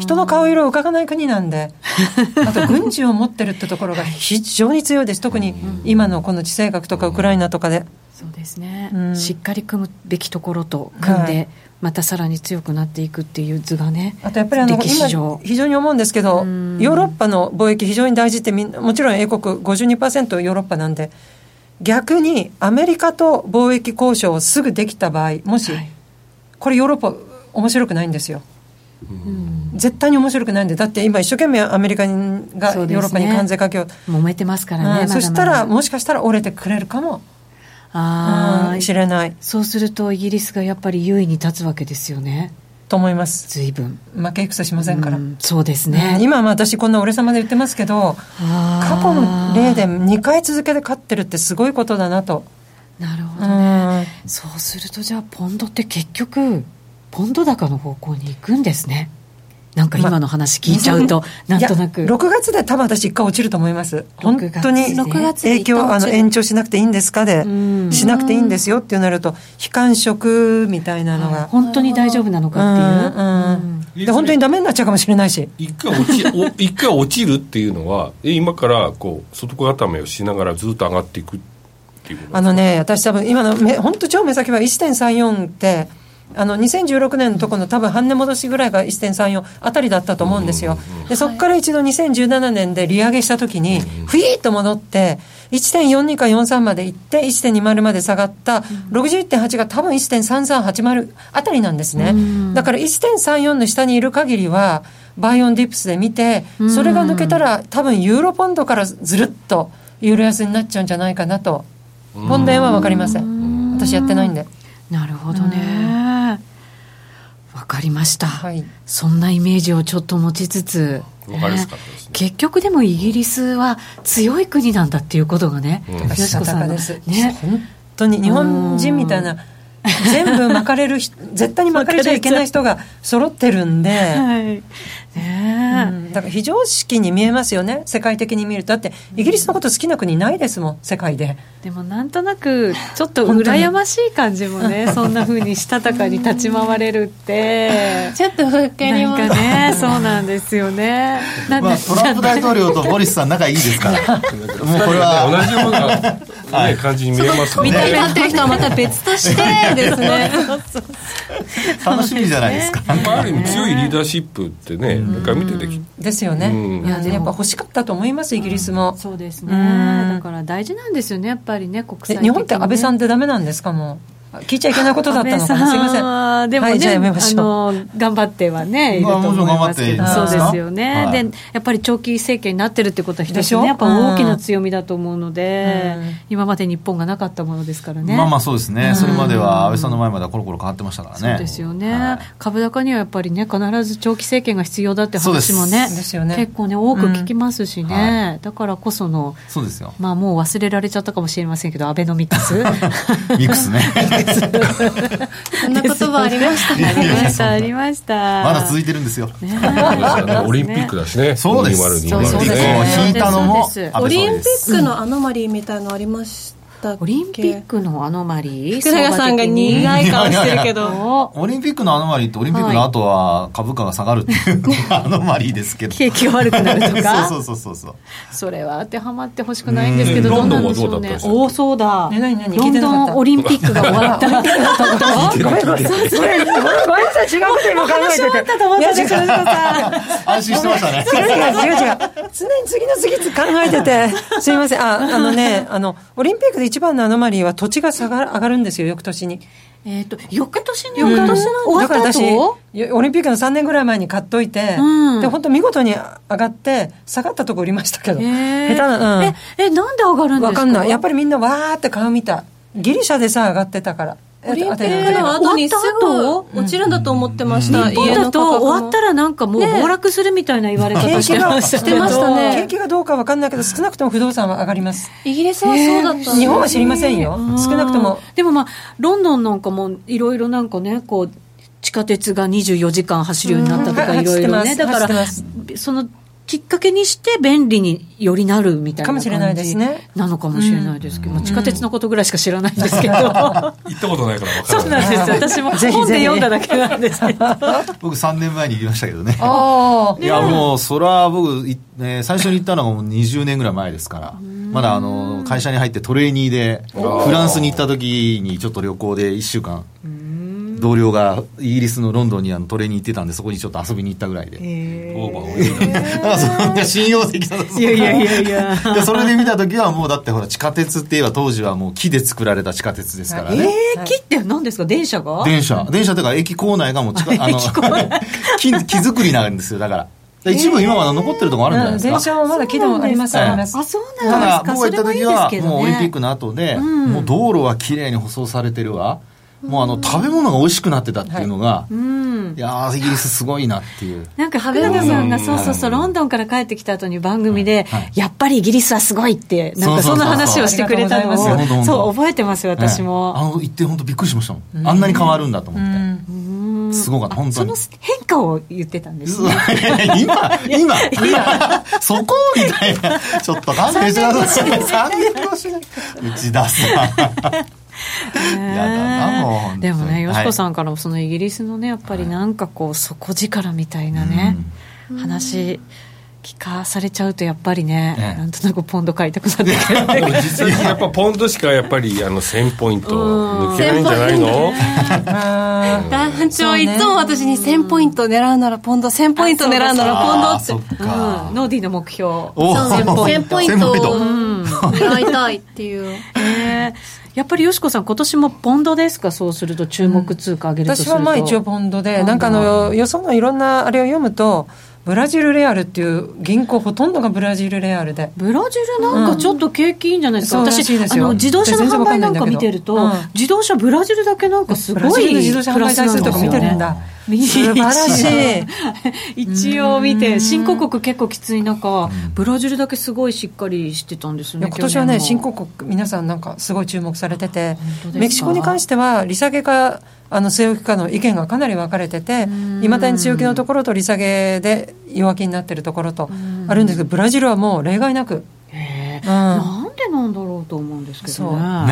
人の顔色をうかがない国なんであと軍事を持ってるってところが非常に強いです。特に今のこの地政学とかウクライナとかで。そうですね、しっかり組むべきところと組んで、またさらに強くなっていくっていう図がね。あとやっぱり歴史上今非常に思うんですけど、ヨーロッパの貿易非常に大事って、もちろん英国 52% ヨーロッパなんで、逆にアメリカと貿易交渉をすぐできた場合、もし、これヨーロッパ面白くないんですよ、絶対に面白くないんで。だって今一生懸命アメリカがヨーロッパに関税かけよう、揉めてますからね、そしたらもしかしたら折れてくれるかも知れない。そうするとイギリスがやっぱり優位に立つわけですよねと思います。随分負け戦しませんから、そうですね。今私こんな俺様で言ってますけど、過去の例で2回続けて勝ってるってすごいことだなと。なるほどね。そうするとじゃあポンドって結局ポンド高の方向に行くんですね。なんか今の話聞いちゃうと、なんとなく6月で多分私1回落ちると思います。本当に影響延長しなくていいんですかで、しなくていいんですよってなると非感触みたいなのが、本当に大丈夫なのかっていう、で本当にダメになっちゃうかもしれないし、一回落ちるっていうのは今からこう外固めをしながらずっと上がっていくっていうこと。私多分今の本当超目先は 1.34 って2016年のところの多分半値戻しぐらいが 1.34 あたりだったと思うんですよ。でそこから一度2017年で利上げした時にふいーっと戻って 1.42 か43まで行って 1.20 まで下がった 61.8 が多分 1.3380 あたりなんですね。だから 1.34 の下にいる限りはバイオンディプスで見て、それが抜けたら多分ユーロポンドからずるっとユーロ安になっちゃうんじゃないかなと。ポンド円は分かりません、私やってないんで。なるほどね、わかりました、そんなイメージをちょっと持ちつつ、結局でもイギリスは強い国なんだっていうことがね、よしこさんのね、本当に日本人みたいな全部巻かれる絶対に巻かれちゃいけない人が揃ってるんで、はいねうん、だから非常識に見えますよね、世界的に見ると。だってイギリスのこと好きな国ないですもん、世界で。でもなんとなくちょっと羨ましい感じもねそんな風にしたたかに立ち回れるってちょっとふっかりもなんかねそうなんですよねなんか、まあ、トランプ大統領とボリスさん仲いいですからもうこれは同じような、ね、感じに見えますよね。みたいになってる人はまた別としてですね楽しみじゃないですか。ある意味強いリーダーシップってね、なんか見ててきですよね、うん、いややっぱ欲しかったと思います、イギリスも、うん、そうですね、うん、だから大事なんですよねやっぱりね、国際的に、ね、日本って安倍さんってダメなんですか？もう聞いちゃいけないことだったのかな、すいません。でもね、はい、じゃあやめましょう。頑張ってはねいると思いますけど、そうですよね、はい、でやっぱり長期政権になってるってことは一つねやっぱ大きな強みだと思うので、うん、今まで日本がなかったものですからね、まあまあそうですね、うん、それまでは安倍さんの前まではコロコロ変わってましたからね。そうですよね、はい、株高にはやっぱりね必ず長期政権が必要だって話もね結構ね多く聞きますしね、うんはい、だからこそのそうですよ、まあ、もう忘れられちゃったかもしれませんけどアベノミクスミクスねそんな言葉ありましたね。ありました。まだ続いてるんですよ。ね、オリンピックだしね。そうです。オリンピックを引いたのもオリンピックのアノマリーみたいなのありましたっけ？オリンピックのアノマリー。福永さんが苦い顔してるけど。オリンピックのアノマリーってオリンピックの後は株価が下がるっていうアノマリーですけど。景気悪くなるとか。そう。それは当てはまってほしくないんですけど、どうなんでしょうね。おおそうだ。ロンドンオリンピックが終わった。ごめんなさい。違うこと今考えてて。話終わったと思ってて。安心してましたね。違う。常に次の次考えてて。すいません。オリンピックで一番のアノマリーは土地が上がるんですよ、翌年に。翌年に終わった後、だから私オリンピックの3年ぐらい前に買っといて、うん、で本当見事に上がって下がったとこ売りましたけど、下手な、うん、なんで上がるんですか？わかんない。やっぱりみんなわーって買うみたい。ギリシャでさ上がってたから。オリンピックの後にすぐ落ちるんだと思ってました、うん、日本だと終わったらなんかもう暴落するみたいな言われ方してましたね。景気がどうか分かんないけど少なくとも不動産は上がります。イギリスはそうだった、日本は知りませんよ、少なくとも。でもまあロンドンなんかもいろいろなんかねこう地下鉄が24時間走るようになったとかいろいろね、だからそのきっかけにして便利によりなるみたいな感じなのかもしれないですけど、うんまあ、地下鉄のことぐらいしか知らないんですけど、うん、行ったことないから分からない。そうなんですよ、私も本で読んだだけなんですけど僕3年前に行きましたけどね。あいやもうそれは僕、最初に行ったのがもう20年ぐらい前ですからまだ会社に入ってトレーニーでフランスに行った時にちょっと旅行で1週間同僚がイギリスのロンドンにトレーニー行ってたんでそこにちょっと遊びに行ったぐらいで、オーバー多いなそ信用できたんですよ。いやそれで見た時はもうだってほら地下鉄って言えば当時はもう木で作られた地下鉄ですからね、木って何ですか？電車とか駅構内がもう木作りなんですよ。だから一部今まだ残ってるところあるんじゃないですか。電車はまだ軌道ありますからね。ただ僕が行った時はもうオリンピックの後で、うん、もう道路は綺麗に舗装されてるわ、もう食べ物が美味しくなってたっていうのが、はいうん、いやイギリスすごいなっていう。なんか羽生さんがそうロンドンから帰ってきた後に番組で、はいはい、やっぱりイギリスはすごいってなんかそんな話をしてくれたのをそう覚えてますよ私も、行って本当びっくりしましたもん、あんなに変わるんだと思って、すごかった本当に。その変化を言ってたんですね今そこみたいなちょっと勘弁してください。3年越し内田さんでもね、よしこさんからもそのイギリスのねやっぱりなんかこう底力みたいなね、はい、話聞かされちゃうとやっぱりね、なんとなくポンド買いたくなってくる実際やっぱポンドしかやっぱり1000ポイント抜けないんじゃないの？団長いつも私に1000ポイント狙うならポンド、1000ポイント狙うならポンドって、ノーディーの目標1000ポイントを狙いたいっていうやっぱりよしこさん今年もポンドですか？そうすると注目通貨上げるとすると、私はまあ一応ポンドでなんか予想のいろんなあれを読むとブラジルレアルっていう銀行ほとんどがブラジルレアルで、ブラジルなんかちょっと景気いいんじゃないですか、うん、私です自動車の販売なんか見てると、自動車ブラジルだけなんかすごいプラスなんですよね。自動車販売台数とか見てるんだ、素晴らしい一応見て、新興国結構きつい中、ブラジルだけすごいしっかりしてたんですね。今年はね、新興国皆さんなんかすごい注目されてて、メキシコに関しては利下げか据え置きかの意見がかなり分かれてて、いまだに強気のところと利下げで弱気になってるところとあるんですけど、ブラジルはもう例外なく、なんでなんだろうと思うんですけど ね、まあ、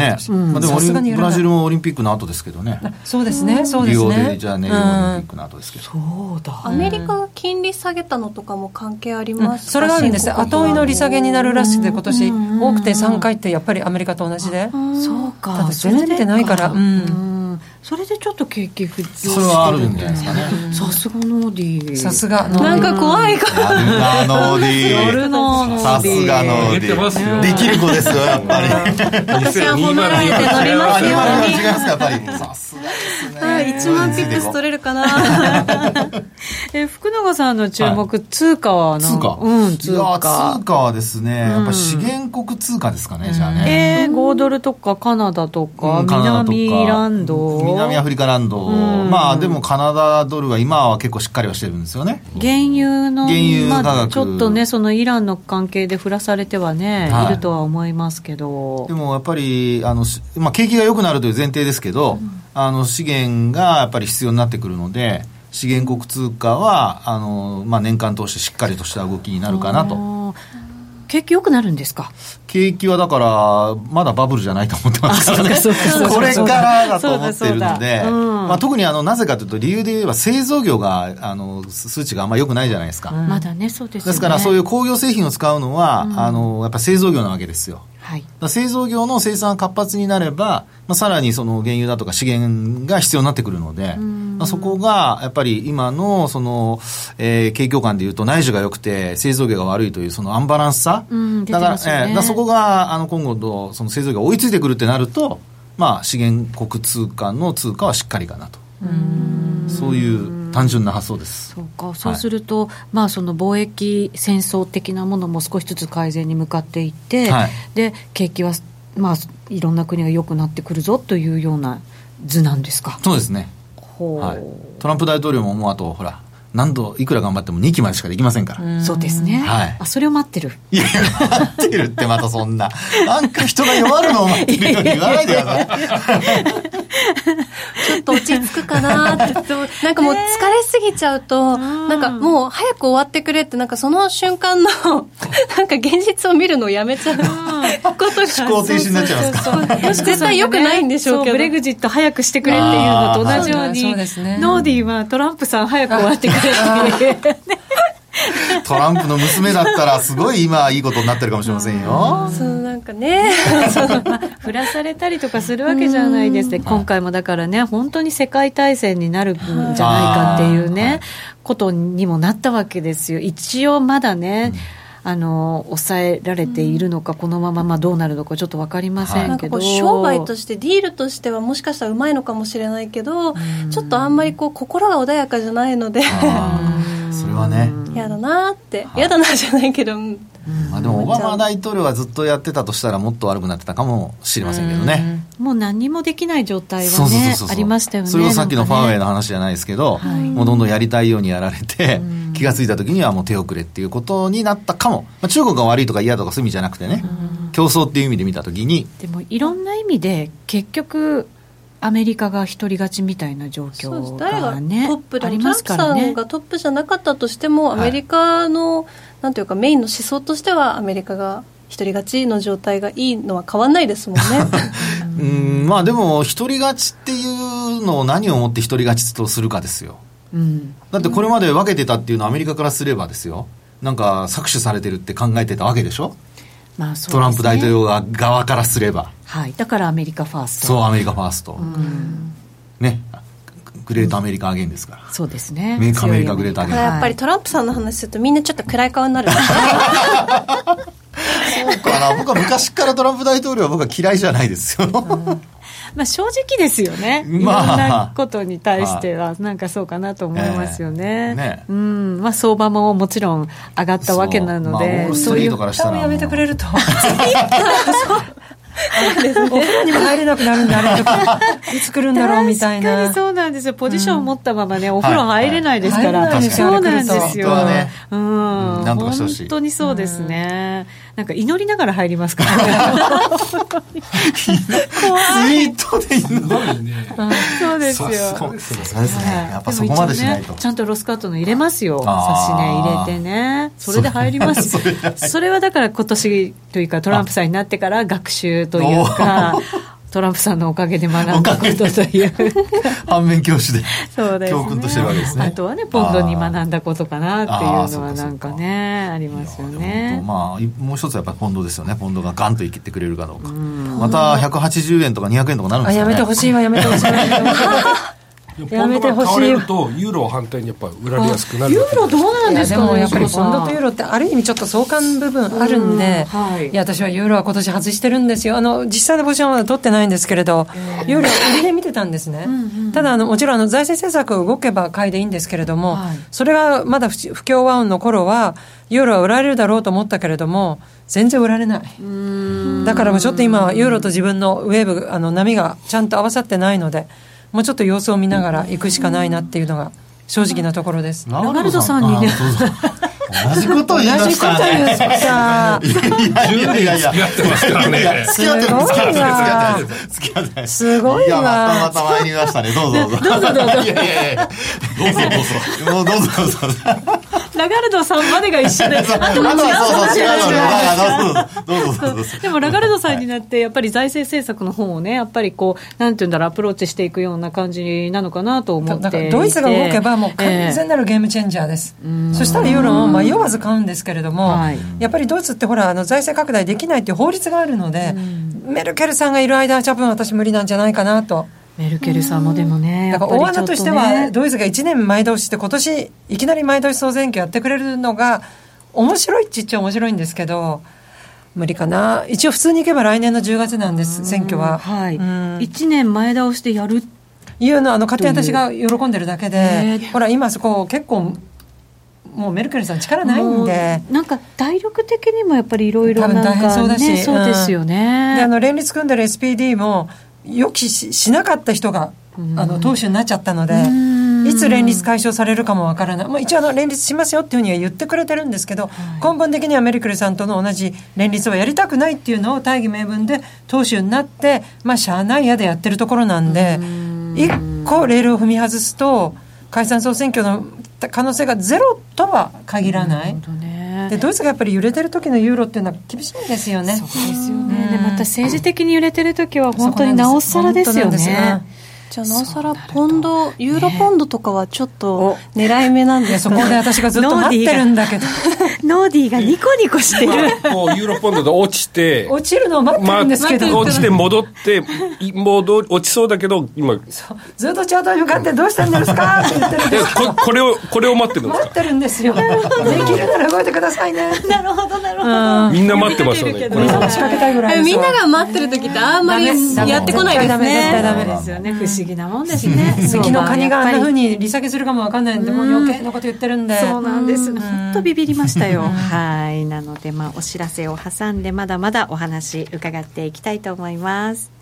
でもブラジルもオリンピックの後ですけどね。そうですね、リオでじゃあね、オリンピックの後ですけど、そうだ、アメリカが金利下げたのとかも関係ありますか？それがあるんです。後追いの利下げになるらしくて、今年多くて3回って、やっぱりアメリカと同じで、そうか、ただ全然出てないから、それでちょっと景気不調してる、それはあるんじゃないですかね。さすがノーディー、さすがノーディー、なんか怖いから、ノーディー、さすがノーディー、できる子ですよ、やっぱり私は褒められて乗りますように。違いますか、やっぱりさすがですね。1万ピップス取れるかな福永さんの注目、通貨は通貨はですね、やっぱり資源国通貨ですかね。じゃあね、5ドルとかカナダとか南アフリカランド、まあでもカナダドルは今は結構しっかりはしてるんですよね。原油のまあ、ちょっとね、そのイランの関係で振らされてはね、いるとは思いますけど、でもやっぱりまあ、景気が良くなるという前提ですけど、資源がやっぱり必要になってくるので、資源国通貨はまあ、年間通してしっかりとした動きになるかなと。景気良くなるんですか？景気はだからまだバブルじゃないと思ってますからね。これからだと思ってるので、まあ、特になぜかというと、理由で言えば製造業が数値があんまり良くないじゃないですか、まだね。そうですよね。ですから、そういう工業製品を使うのは、やっぱ製造業なわけですよ。製造業の生産が活発になれば、まあ、さらにその原油だとか資源が必要になってくるので、そこがやっぱり今の景況感でいうと、内需が良くて製造業が悪いというそのアンバランスさ、だからそこが今後とその製造業が追いついてくるってなると、まあ、資源国通貨の通貨はしっかりかなと、そういう単純な発想です。そうか、そうすると、まあ、その貿易戦争的なものも少しずつ改善に向かっていって、で景気は、まあ、いろんな国が良くなってくるぞというような図なんですか？そうですね。トランプ大統領ももうあとほら、何度いくら頑張っても2期までしかできませんから。そうですね、それを待ってる。いや、待ってるってまたそんななんか人が弱るのを待ってるように言わないでくださいちょっと落ち着くかなってなんかもう疲れすぎちゃうと、なんかもう早く終わってくれって、なんかその瞬間のなんか現実を見るのをやめちゃうことが思考停止になっちゃいますか？絶対良くないんでしょうけど、ブレグジット早くしてくれっていうのと同じように、ノーディーはトランプさん早く終わってくれっていうトランプの娘だったらすごい今いいことになってるかもしれませんよ。そうなんかね振らされたりとかするわけじゃないですね。今回もだからね、本当に世界大戦になるんじゃないかっていうね、ことにもなったわけですよ。一応まだね、抑えられているのか、このまま、まあ、どうなるのかちょっと分かりませんけど、商売としてディールとしてはもしかしたらうまいのかもしれないけど、ちょっとあんまりこう心が穏やかじゃないのでそれはね、嫌だなって、嫌だなじゃないけど、まあ、でもオバマ大統領はずっとやってたとしたら、もっと悪くなってたかもしれませんけどね。もう何もできない状態はね、ありましたよね。それをさっきのファーウェイの話じゃないですけど、もうどんどんやりたいようにやられて、気がついた時にはもう手遅れっていうことになったかも。まあ、中国が悪いとか嫌とかそういう意味じゃなくてね、競争っていう意味で見た時に、でもいろんな意味で結局アメリカが独り勝ちみたいな状況がね、トップでもトランプさんがトップじゃなかったとしても、アメリカのなんていうか、メインの思想としてはアメリカが独り勝ちの状態がいいのは変わんないですもんねまあでも独り勝ちっていうのを何をもって独り勝ちとするかですよ。だってこれまで分けてたっていうのはアメリカからすればですよ、なんか搾取されてるって考えてたわけでしょ。まあそうですね、トランプ大統領側からすれば、だからアメリカファースト、そう、アメリカファースト、ね、グレートアメリカアゲインですから、そうですね、メイクアメリカグレートアゲイン。やっぱりトランプさんの話するとみんなちょっと暗い顔になるそうかな、僕は昔からトランプ大統領は僕は嫌いじゃないですよまあ正直ですよね、いろんなことに対してはなんかそうかなと思いますよね、まあ、相場ももちろん上がったわけなので、そういう、まあ、オールストリートからしたらもうやめてくれるとお風呂にも入れなくなるんだあれいつ来るんだろうみたいな。確かにそうなんですよ。ポジションを持ったままね、お風呂入れないですから、はい、そうなんですよ。本当にそうですね。なんか祈りながら入りますからね。ツイートで祈るね。そうですよ。そうですね。やっぱそこまでしないと。ちゃんとロスカートの入れますよ。差しね入れてね。それで入ります。それはだから今年というかトランプさんになってから学習というか。トランプさんのおかげで学んだことという反面教師で教訓としてるわけですね。あとはねポンドに学んだことかなっていうのはなんかね ありますよね。まあ、もう一つはやっぱりポンドですよね。ポンドがガンと生きてくれるかどうか。また180円とか200円とかなるんですよね。あ、やめてほしいわ、やめてほしいわやめてほしい。ポンドが買われるとユーロを反対にやっぱ売られやすくなる。ユーロどうなんですかね。でもやっぱりポンドとユーロってある意味ちょっと相関部分あるんで、はい、いや私はユーロは今年外してるんですよ。実際のポジションは取ってないんですけれど、ユーロ売りで見てたんですねただもちろん財政政策動けば買いでいいんですけれども、はい、それがまだ不況和音の頃はユーロは売られるだろうと思ったけれども全然売られない。だからもうちょっと今ユーロと自分のウェーブ波がちゃんと合わさってないのでもうちょっと様子を見ながら行くしかないなっていうのが正直なところです。ラガルドさんにね同じこと言いましたね。10年付き合ってますからね。すごいわ。また参りましたね。どうぞどうぞラガルドさんまでが一緒であとは違う話。でもラガルドさんになってやっぱり財政政策の本をねやっぱりこうなんていうんだろうアプローチしていくような感じなのかなと思っていて、ドイツが動けばもう完全なるゲームチェンジャーです。そしたらユーロも迷わず買うんですけれども、はい、やっぱりドイツってほら財政拡大できないっていう法律があるので、メルケルさんがいる間は多分私無理なんじゃないかなと。メルケルさんもでもね、だから大穴としてはドイツが1年前倒しして今年いきなり前倒し総選挙やってくれるのが面白いっちゃ面白いんですけど無理かな。一応普通に行けば来年の10月なんです選挙は、はい、1年前倒しでやるいうの勝手に私が喜んでるだけで、ほら今そこ結構もうメルケルさん力ないんでなんか体力的にもやっぱりいろいろなんか、ね、多分大変そうだし、そうですよね、で連立組んでる SPD も予期 しなかった人が党首になっちゃったので、いつ連立解消されるかもわからない、まあ、一応連立しますよっていうふうには言ってくれてるんですけど、はい、根本的にはメルケルさんとの同じ連立はやりたくないっていうのを大義名分で党首になって、まあ、しゃあないやでやってるところなんで一個レールを踏み外すと解散総選挙の可能性がゼロとは限らない、でドイツがやっぱり揺れてる時のユーロっていうのは厳しいんですよね。そうですよね。でまた政治的に揺れてる時は本当になおさらですよね。じゃあなおさらポンド、ユーロポンドとかはちょっと狙い目なんですかね。そこで私がずっと待ってるんだけどノーディーがニコニコしてるもうユーロポンドで落ちて落ちるのを待ってるんですけど、落ちて戻って落ちそうだけど今ずっとチャートに向かってどうしたんですかって言ってるんですけどこれを待ってるんですか。待ってるんですよ。できるなら動いてくださいねなるほどなるほど、みんな待ってますよね。みんな仕掛けたいぐらい。みんなが待ってる時ってあんまりやってこないですね。絶対ダメですよね。不思議なもんですね。次のカニがあんな風に利下げするかも分かんないんでもう余計なこと言ってるんで。そうなんです。ほんとビビりましたよはい、なのでお知らせを挟んでまだまだお話伺っていきたいと思います。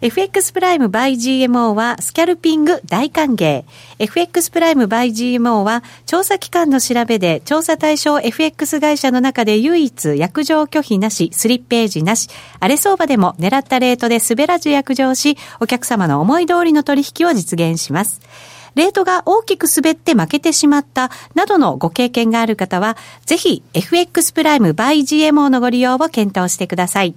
FX プライム by GMO はスキャルピング大歓迎。 FX プライム by GMO は調査機関の調べで調査対象 FX 会社の中で唯一約定拒否なしスリッページなし荒れ相場でも狙ったレートで滑らず約定しお客様の思い通りの取引を実現します。レートが大きく滑って負けてしまったなどのご経験がある方はぜひ FX プライム by GMO のご利用を検討してください。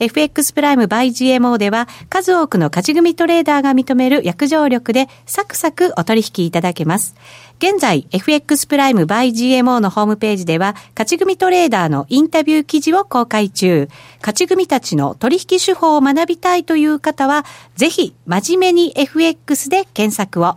FX プライム by GMO では数多くの勝ち組トレーダーが認める約定力でサクサクお取引いただけます。現在 FX プライム by GMO のホームページでは勝ち組トレーダーのインタビュー記事を公開中。勝ち組たちの取引手法を学びたいという方はぜひ真面目に FX で検索を。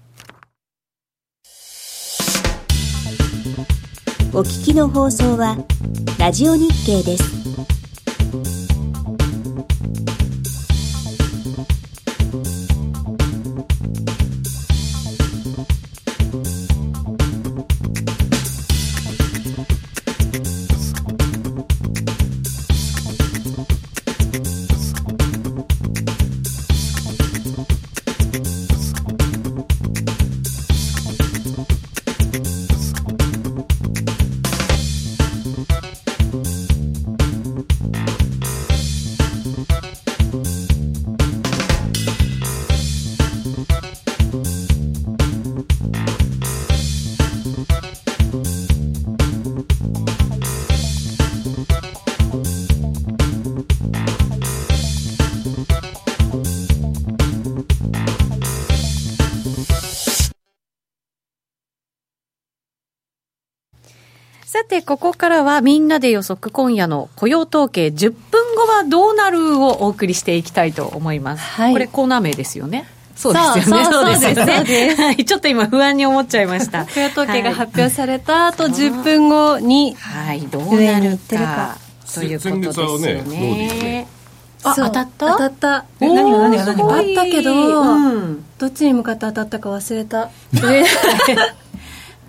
お聞きの放送はラジオ日経です。さてここからはみんなで予測今夜の雇用統計10分後はどうなるをお送りしていきたいと思います、はい、これコーナー名ですよね。そうですよね。そうですね。ちょっと今不安に思っちゃいました雇用統計が発表された後、はい、10分後に、はい、どうなるかということですよね。あ、当たった何当たったけど、うん、どっちに向かって当たったか忘れた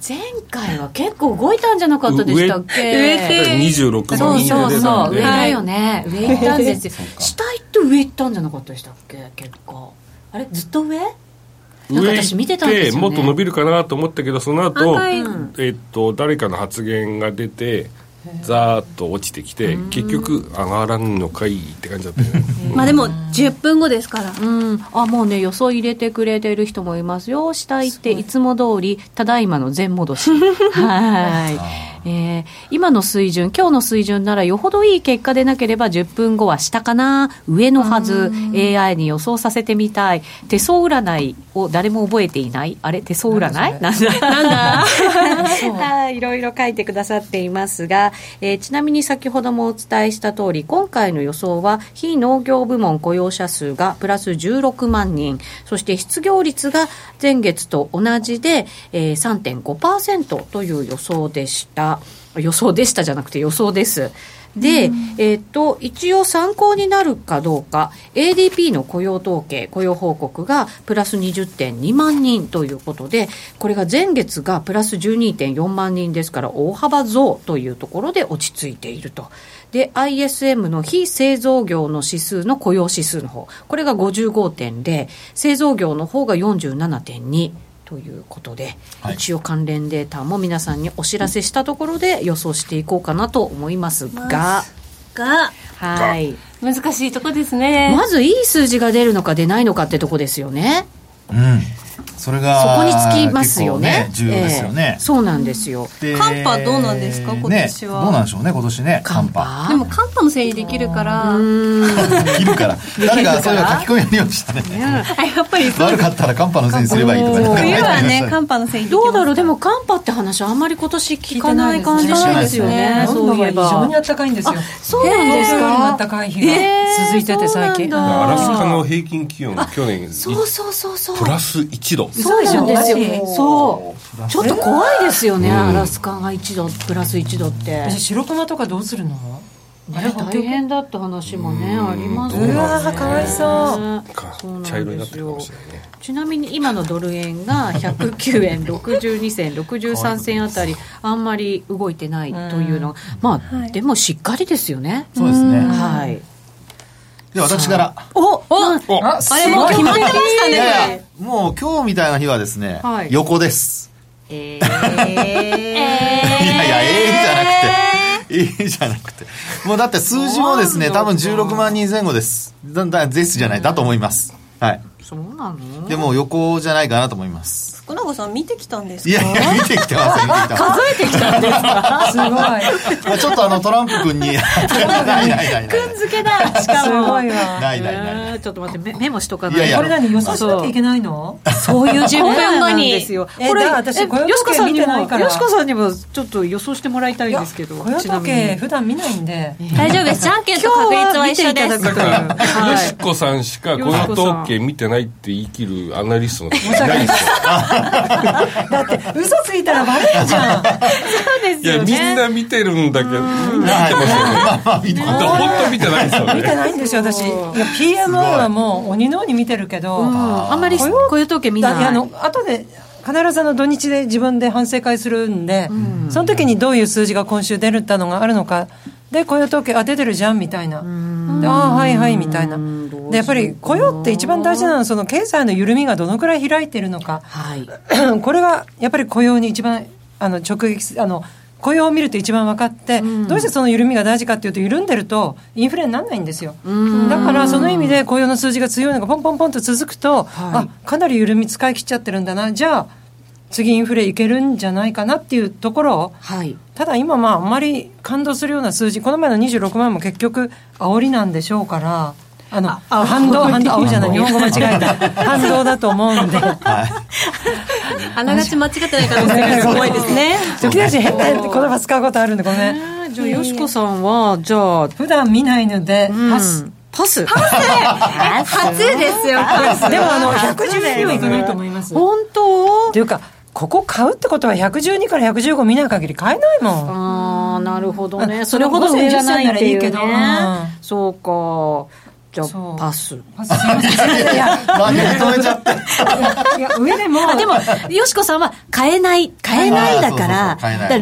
前回は結構動いたんじゃなかったでしたっけ。26万人出たんで、上だよね。上行ったんですよ。下行って上行ったんじゃなかったでしたっけ。結構あれずっと上なんか私見てたんですよね。もっと伸びるかなと思ったけどその後、はい、誰かの発言が出てザーッと落ちてきて結局上がらんのかいって感じだったよねまあでも10分後ですから、うん、あもうね予想入れてくれてる人もいますよ。下行っていつも通りただいまの全戻しはい、今の水準今日の水準ならよほどいい結果でなければ10分後は下かな上のはず AI に予想させてみたい手相占いを誰も覚えていない。あれ手相占いなんだいろいろ書いてくださっていますがちなみに先ほどもお伝えした通り今回の予想は非農業部門雇用者数がプラス16万人そして失業率が前月と同じで、3.5% という予想でした。予想でしたじゃなくて予想です。で、一応参考になるかどうか ADP の雇用統計雇用報告がプラス 20.2 万人ということでこれが前月がプラス 12.4 万人ですから大幅増というところで落ち着いていると。で ISM の非製造業の指数の雇用指数の方これが 55.0 製造業の方が 47.2ということで、はい、一応関連データも皆さんにお知らせしたところで予想していこうかなと思いますが、はい、難しいとこですね。まずいい数字が出るのか出ないのかってとこですよね、うん、それがそこにつきますよね。結構ね重要ですよね、そうなんですよ。寒波どうなんですか今年は、ね、どうなんでしょうね今年ね。寒波でも寒波のせいにできるからできるから誰がそれを書き込めるようにしてねやっぱり悪かったら寒波のせいにすればいいとかね。冬はね寒波のせいにどうだろう。でも寒波って話はあんまり今年聞かない感じですよね。そういえば非常に暖かいんですよ。そうなんですか。暖かい日が続いてて最近アラスカの平均気温去年そうプラス1度そうなんですよ。そうちょっと怖いですよね、アラスカが1度プラス1度って白熊とかどうするのあれ大変だって話もねありますね。うわーかわいそう茶色になってるかもしれないね。ちなみに今のドル円が109円62銭63銭あたりあんまり動いてないというのがまあ、はい、でもしっかりですよね。そうですね、はい。で私からあれもう決まってましたね。いやいやもう今日みたいな日はですね、はい、横ですいやじゃなくてもうだって数字もですね多分16万人前後ですだと思います、はい、そうなの。でも横じゃないかなと思います。福永さん見てきたんですか？いやいや見てきてません。数えてきたんですか？すごい、まあ、ちょっとトランプ君に君付けだ。しかもすごいわ。ないちょっと待って、メモしとかない。いやいや、これ何予想しなきゃいけないの？そういう10分後にですよ。これ私雇用時計見てないから、吉川さんにもちょっと予想してもらいたいんですけど。雇用時計普段見ないんで大丈夫です。じゃんけんと確率は一緒です。だから吉川さんしか雇用統計見てないって言い切るアナリストの人いないんですよ。だって嘘ついたらバレるじゃん。そうですよね。いやみんな見てるんだけど、見てますよね。本当見てないですよね。見てないんですよ私。PMI はもう鬼のように見てるけど、あんまり雇用統計見ない。後で必ず土日で自分で反省会するんで、その時にどういう数字が今週出るたのがあるのかで、雇用統計出てるじゃんみたいな、ああはいはいみたいな。でやっぱり雇用って一番大事なのはその経済の緩みがどのくらい開いてるのか、はい、これがやっぱり雇用に一番直撃、雇用を見ると一番分かって、どうしてその緩みが大事かっていうと、緩んでるとインフレにならないんですよ。だからその意味で雇用の数字が強いのがポンポンポンと続くと、はい、あかなり緩み使い切っちゃってるんだな、じゃあ次インフレいけるんじゃないかなっていうところを、はい、ただ今あんまり感動するような数字、この前の26万も結局煽りなんでしょうから、反動じゃない、日本語間違えた。反動だと思うんで、あながち間違ってない可能性がすごいですね。時々変な言葉使うことあるんでごめん。じゃあよしこさんはじゃあ普段見ないのでパス初ですよ。パスでも112はいかないと思います。本当っていうか、ここ買うってことは112から115見ない限り買えないもん。ああなるほどね。それほど上じゃないっていうけど、そうか。じゃあパスいや何で止めちゃっていや上でもよしこさんは買えないだから、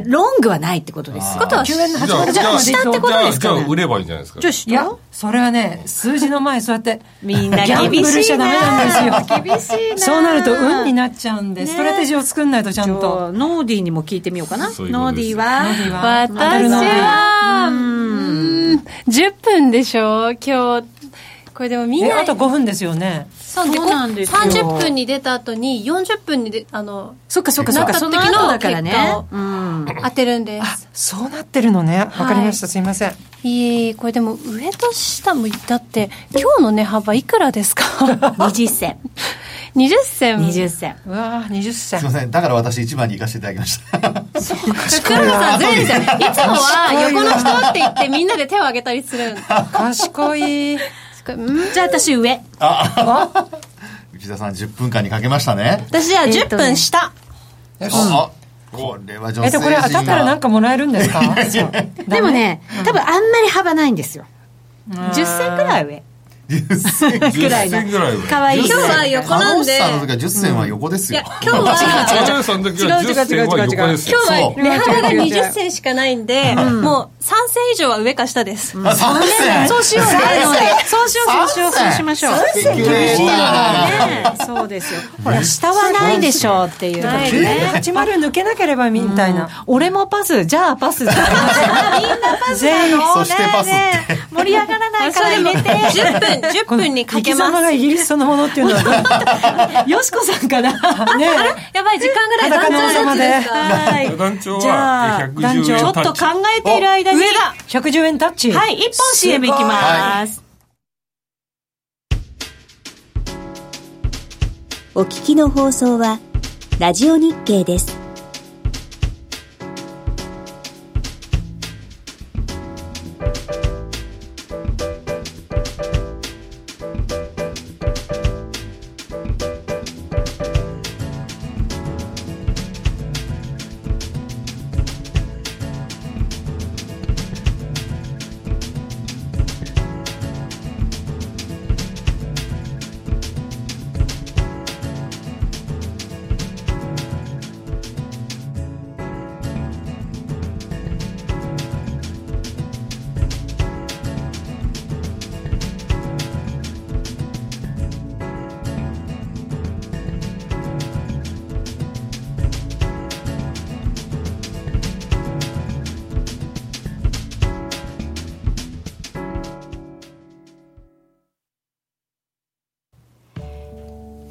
ロングはないってことです。ことは9円の始まりじゃあ下ってことですかね。じゃあ売ればいいんじゃないですか。いやそれはね、数字の前そうやってみんなギャンブルしちゃダメなんですよ。厳しいな。そうなると運になっちゃうんで、ストラテジーを作んないとちゃんと。ノーディーにも聞いてみようかな。ノーディーは私は10分でしょ今日。これでもみんなあと5分ですよね。そうなんですよ。30分に出た後に40分にそっかなった時の結果をだから、ね、当てるんです。あそうなってるのね。わかりました、はい、すいません。これでも上と下もいったって今日の値幅いくらですか？20銭。うわー20銭。すいません。だから私1番に行かせていただきました。そうか。黒田さんずれるじゃん。いつもは横の人って言ってみんなで手を挙げたりする。賢い。じゃあ私上。あ内田さん10分間にかけましたね。私じゃあ10分下。これは女性陣がこれ当たったらなんかもらえるんですか？でもね、多分あんまり幅ないんですよ。10銭くらい上。10銭ぐらい。かわいい。今日は横なんで。10銭は横ですよ。今日は違う。今日は値幅が20銭しかないんで、もう3銭以上は上か下です。3銭。そうしましょう。3銭厳しいな。そうですよ。ほら下はないでしょうっていう。80抜けなければみたいな。俺もパス。じゃあパス。みんなパスだよ。そしてパスって盛り上がらないから入れて10分。10分にかけます。生き様がイギリスそのものっていうのはよしこさんかな。やばい時間ぐらい団長は110円タッチ。ちょっと考えている間に110円タッチ。はい1本 CM いきます。お聞きの放送はラジオ日経です。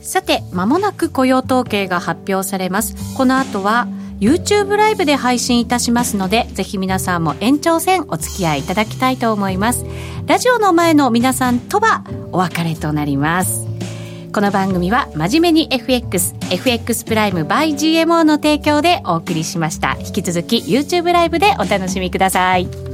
さて、まもなく雇用統計が発表されます。この後は YouTube ライブで配信いたしますので、ぜひ皆さんも延長戦お付き合いいただきたいと思います。ラジオの前の皆さんとはお別れとなります。この番組は真面目に FX プライム by GMO の提供でお送りしました。引き続き YouTube ライブでお楽しみください。